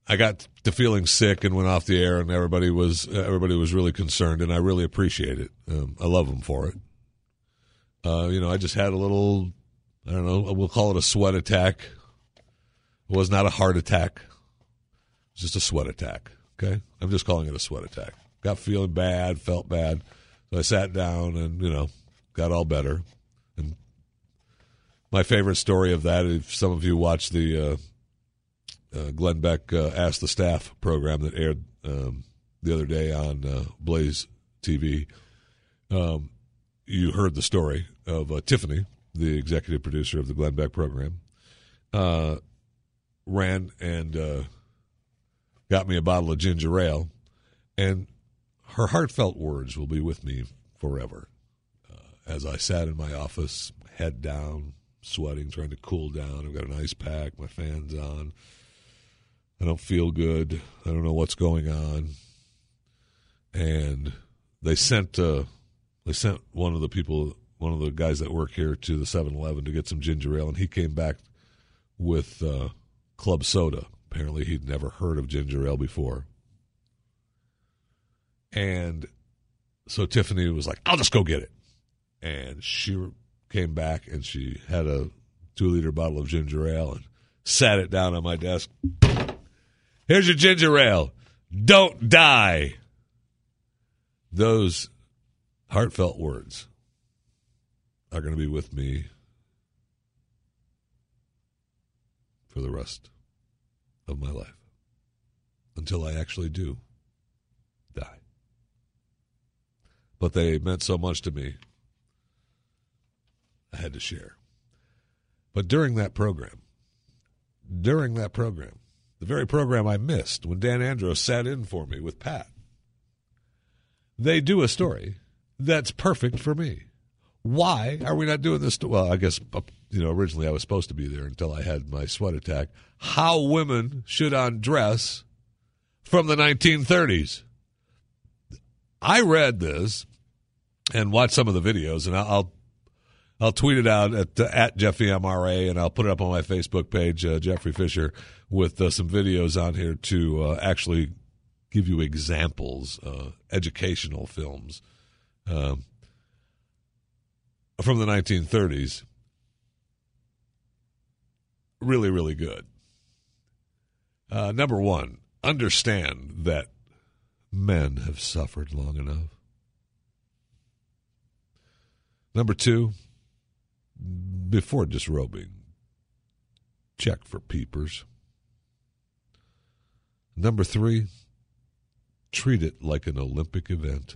I got to feeling sick and went off the air, and everybody was everybody was really concerned, and I really appreciate it. Um, I love them for it. Uh, you know, I just had a little, I don't know, we'll call it a sweat attack. It was not a heart attack. It was just a sweat attack. Okay, I'm just calling it a sweat attack. Got feeling bad, felt bad, so I sat down and you know. Got all better. And my favorite story of that, if some of you watched the uh, uh, Glenn Beck uh, Ask the Staff program that aired um, the other day on uh, Blaze T V, um, you heard the story of uh, Tiffany, the executive producer of the Glenn Beck program, uh, ran and uh, got me a bottle of ginger ale. And her heartfelt words will be with me forever. As I sat in my office, head down, sweating, trying to cool down. I've got an ice pack, my fan's on. I don't feel good. I don't know what's going on. And they sent uh, they sent one of the people, one of the guys that work here, to the seven eleven to get some ginger ale, and he came back with uh, club soda. Apparently he'd never heard of ginger ale before. And so Tiffany was like, "I'll just go get it." And she came back, and she had a two-liter bottle of ginger ale and sat it down on my desk. "Here's your ginger ale. Don't die." Those heartfelt words are going to be with me for the rest of my life until I actually do die. But they meant so much to me. I had to share. But during that program, during that program, the very program I missed when Dan Andros sat in for me with Pat, they do a story that's perfect for me. Why are we not doing this? To, well, I guess, you know, originally I was supposed to be there until I had my sweat attack. How women should undress from the nineteen thirties. I read this and watched some of the videos, and I'll I'll tweet it out at uh, at Jeffy M R A, and I'll put it up on my Facebook page, uh, Jeffrey Fisher, with uh, some videos on here to uh, actually give you examples, uh, educational films uh, from the nineteen thirties. Really, really good. Uh, number one, understand that men have suffered long enough. Number two, before disrobing, check for peepers. Number three, treat it like an Olympic event.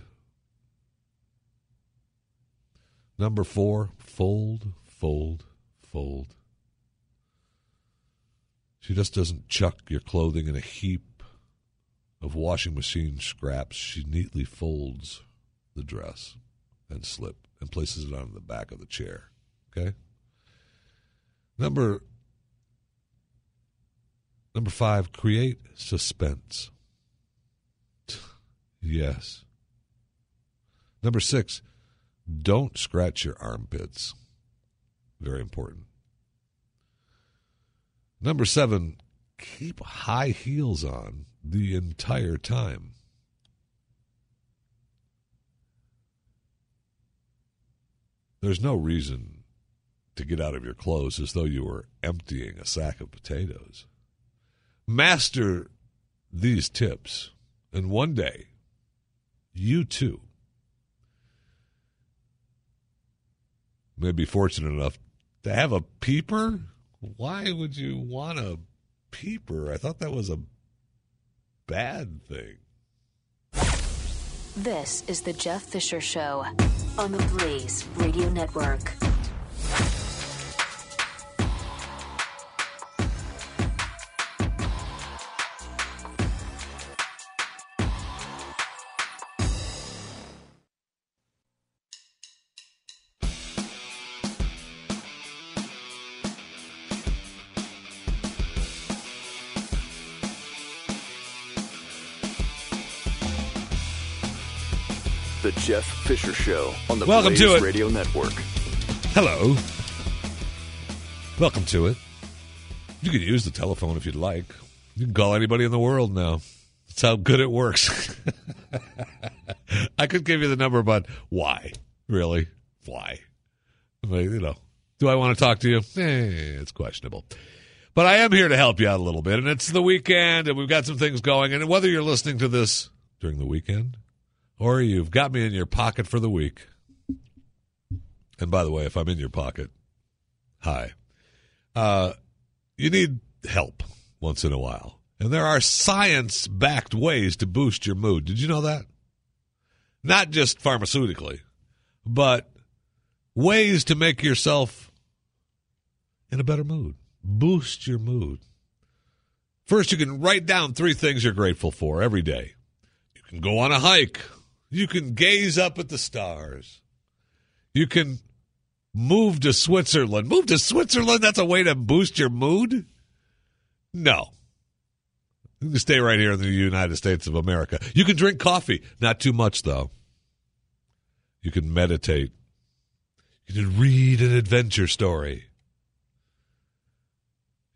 Number four, fold, fold, fold. She just doesn't chuck your clothing in a heap of washing machine scraps. She neatly folds the dress and slip and places it on the back of the chair. Okay? Number, number five, create suspense. Yes. Number six, don't scratch your armpits. Very important. Number seven, keep high heels on the entire time. There's no reason to get out of your clothes as though you were emptying a sack of potatoes. Master these tips, and one day, you too may be fortunate enough to have a peeper. Why would you want a peeper? I thought that was a bad thing. This is the Jeff Fisher Show on the Blaze Radio Network. The Jeff Fisher Show on the Welcome Blaze to it. Radio Network. Hello. Welcome to it. You can use the telephone if you'd like. You can call anybody in the world now. That's how good it works. I could give you the number, but why? Really? Why? Like, you know, do I want to talk to you? Eh, it's questionable. But I am here to help you out a little bit, and it's the weekend, and we've got some things going. And whether you're listening to this during the weekend, or you've got me in your pocket for the week. And by the way, if I'm in your pocket, hi. Uh, you need help once in a while. And there are science-backed ways to boost your mood. Did you know that? Not just pharmaceutically, but ways to make yourself in a better mood. Boost your mood. First, you can write down three things you're grateful for every day. You can go on a hike. You can gaze up at the stars. You can move to Switzerland. Move to Switzerland? That's a way to boost your mood? No. You can stay right here in the United States of America. You can drink coffee. Not too much, though. You can meditate. You can read an adventure story.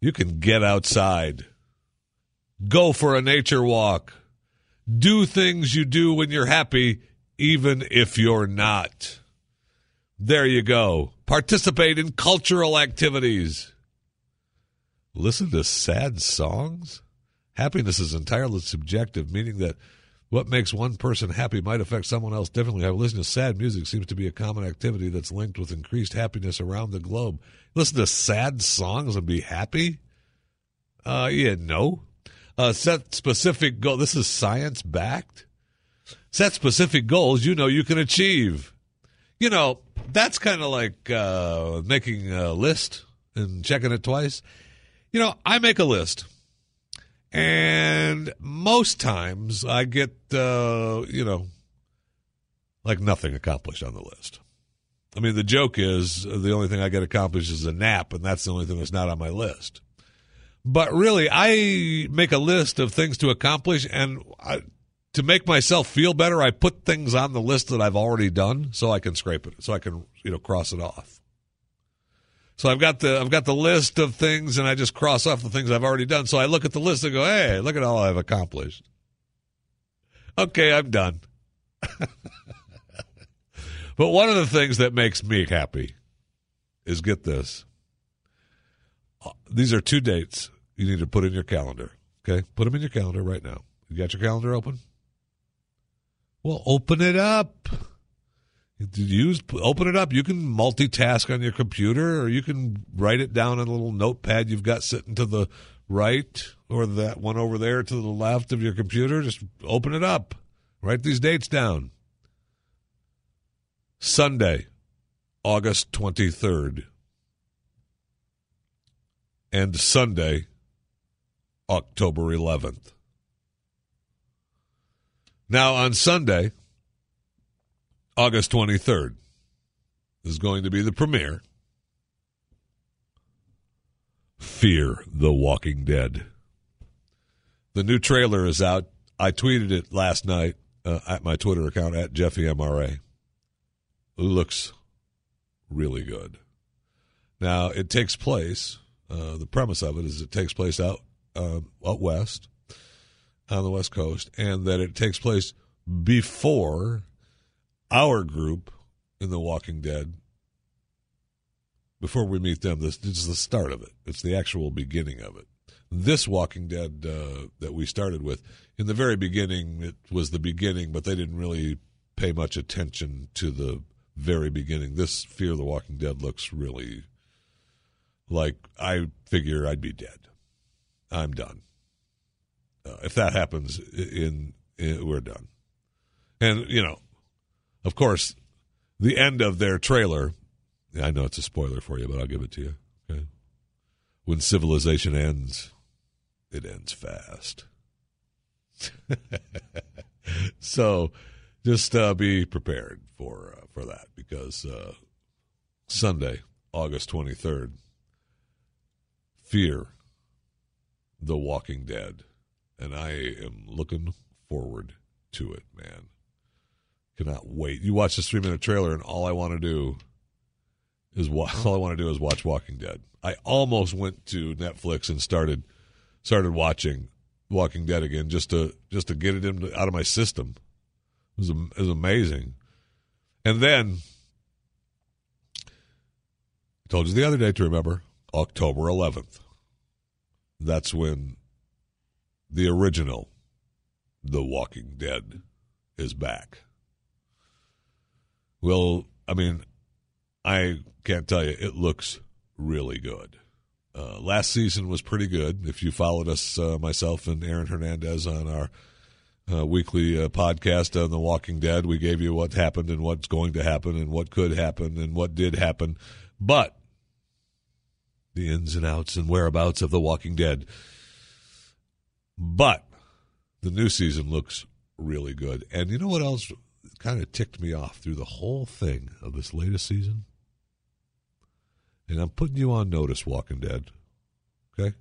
You can get outside. Go for a nature walk. Do things you do when you're happy, even if you're not. There you go. Participate in cultural activities. Listen to sad songs. Happiness is entirely subjective, meaning that what makes one person happy might affect someone else differently. However, listening to sad music seems to be a common activity that's linked with increased happiness around the globe. Listen to sad songs and be happy? Uh, yeah, no. Uh, set specific goals. This is science-backed. Set specific goals you know you can achieve. You know, that's kind of like uh, making a list and checking it twice. You know, I make a list, and most times I get, uh, you know, like nothing accomplished on the list. I mean, the joke is the only thing I get accomplished is a nap, and that's the only thing that's not on my list. But really, I make a list of things to accomplish, and I, to make myself feel better, I put things on the list that I've already done so I can scrape it, so I can, you know, cross it off. So I've got the I've got the list of things, and I just cross off the things I've already done. So I look at the list and go, hey, look at all I've accomplished. Okay, I'm done. But one of the things that makes me happy is, get this, these are two dates you need to put in your calendar, okay? Put them in your calendar right now. You got your calendar open? Well, open it up. Use Open it up. You can multitask on your computer, or you can write it down on a little notepad you've got sitting to the right, or that one over there to the left of your computer. Just open it up. Write these dates down. Sunday, August twenty-third, and Sunday, October eleventh. Now, on Sunday, August twenty-third, is going to be the premiere. Fear the Walking Dead. The new trailer is out. I tweeted it last night uh, at my Twitter account, at JeffyMRA. Looks really good. Now, it takes place, uh, the premise of it is it takes place out, um, out west, on the West Coast, and that it takes place before our group in The Walking Dead, before we meet them. This, this is the start of it. It's the actual beginning of it. This Walking Dead uh, that we started with, in the very beginning, it was the beginning, but they didn't really pay much attention to the very beginning. This Fear the Walking Dead looks really like, I figure I'd be dead. I'm done. Uh, if that happens, in, in we're done. And, you know, of course, the end of their trailer, I know it's a spoiler for you, but I'll give it to you. Okay? When civilization ends, it ends fast. So just uh, be prepared for uh, for that, because uh, Sunday, August twenty-third, Fear the Walking Dead. And I am looking forward to it, man. Cannot wait. You watch this three-minute trailer, and all I want to do is wa- all I want to do is watch Walking Dead. I almost went to Netflix and started started watching Walking Dead again just to just to get it in, out of my system. It was, it was amazing. And then, I told you the other day to remember, October eleventh. That's when the original The Walking Dead is back. Well, I mean, I can't tell you, it looks really good. Uh, last season was pretty good. If you followed us, uh, myself and Aaron Hernandez on our Uh, weekly uh, podcast on The Walking Dead. We gave you what happened and what's going to happen and what could happen and what did happen. But the ins and outs and whereabouts of The Walking Dead. But the new season looks really good. And you know what else kind of ticked me off through the whole thing of this latest season? And I'm putting you on notice, Walking Dead. Okay?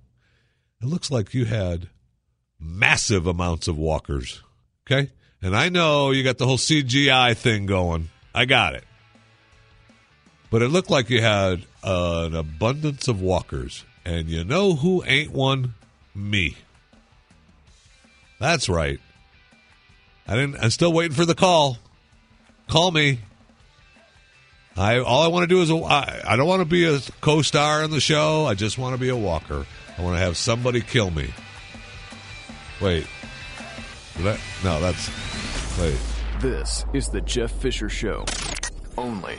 It looks like you had massive amounts of walkers, okay? And I know you got the whole C G I thing going. I got it. But it looked like you had uh, an abundance of walkers. And you know who ain't one? Me. That's right. I didn't, I'm still waiting for the call. Call me. I All I want to do is, a, I, I don't want to be a co-star on the show. I just want to be a walker. I want to have somebody kill me. Wait. That, no, that's... Wait. This is the Jeff Fisher Show. Only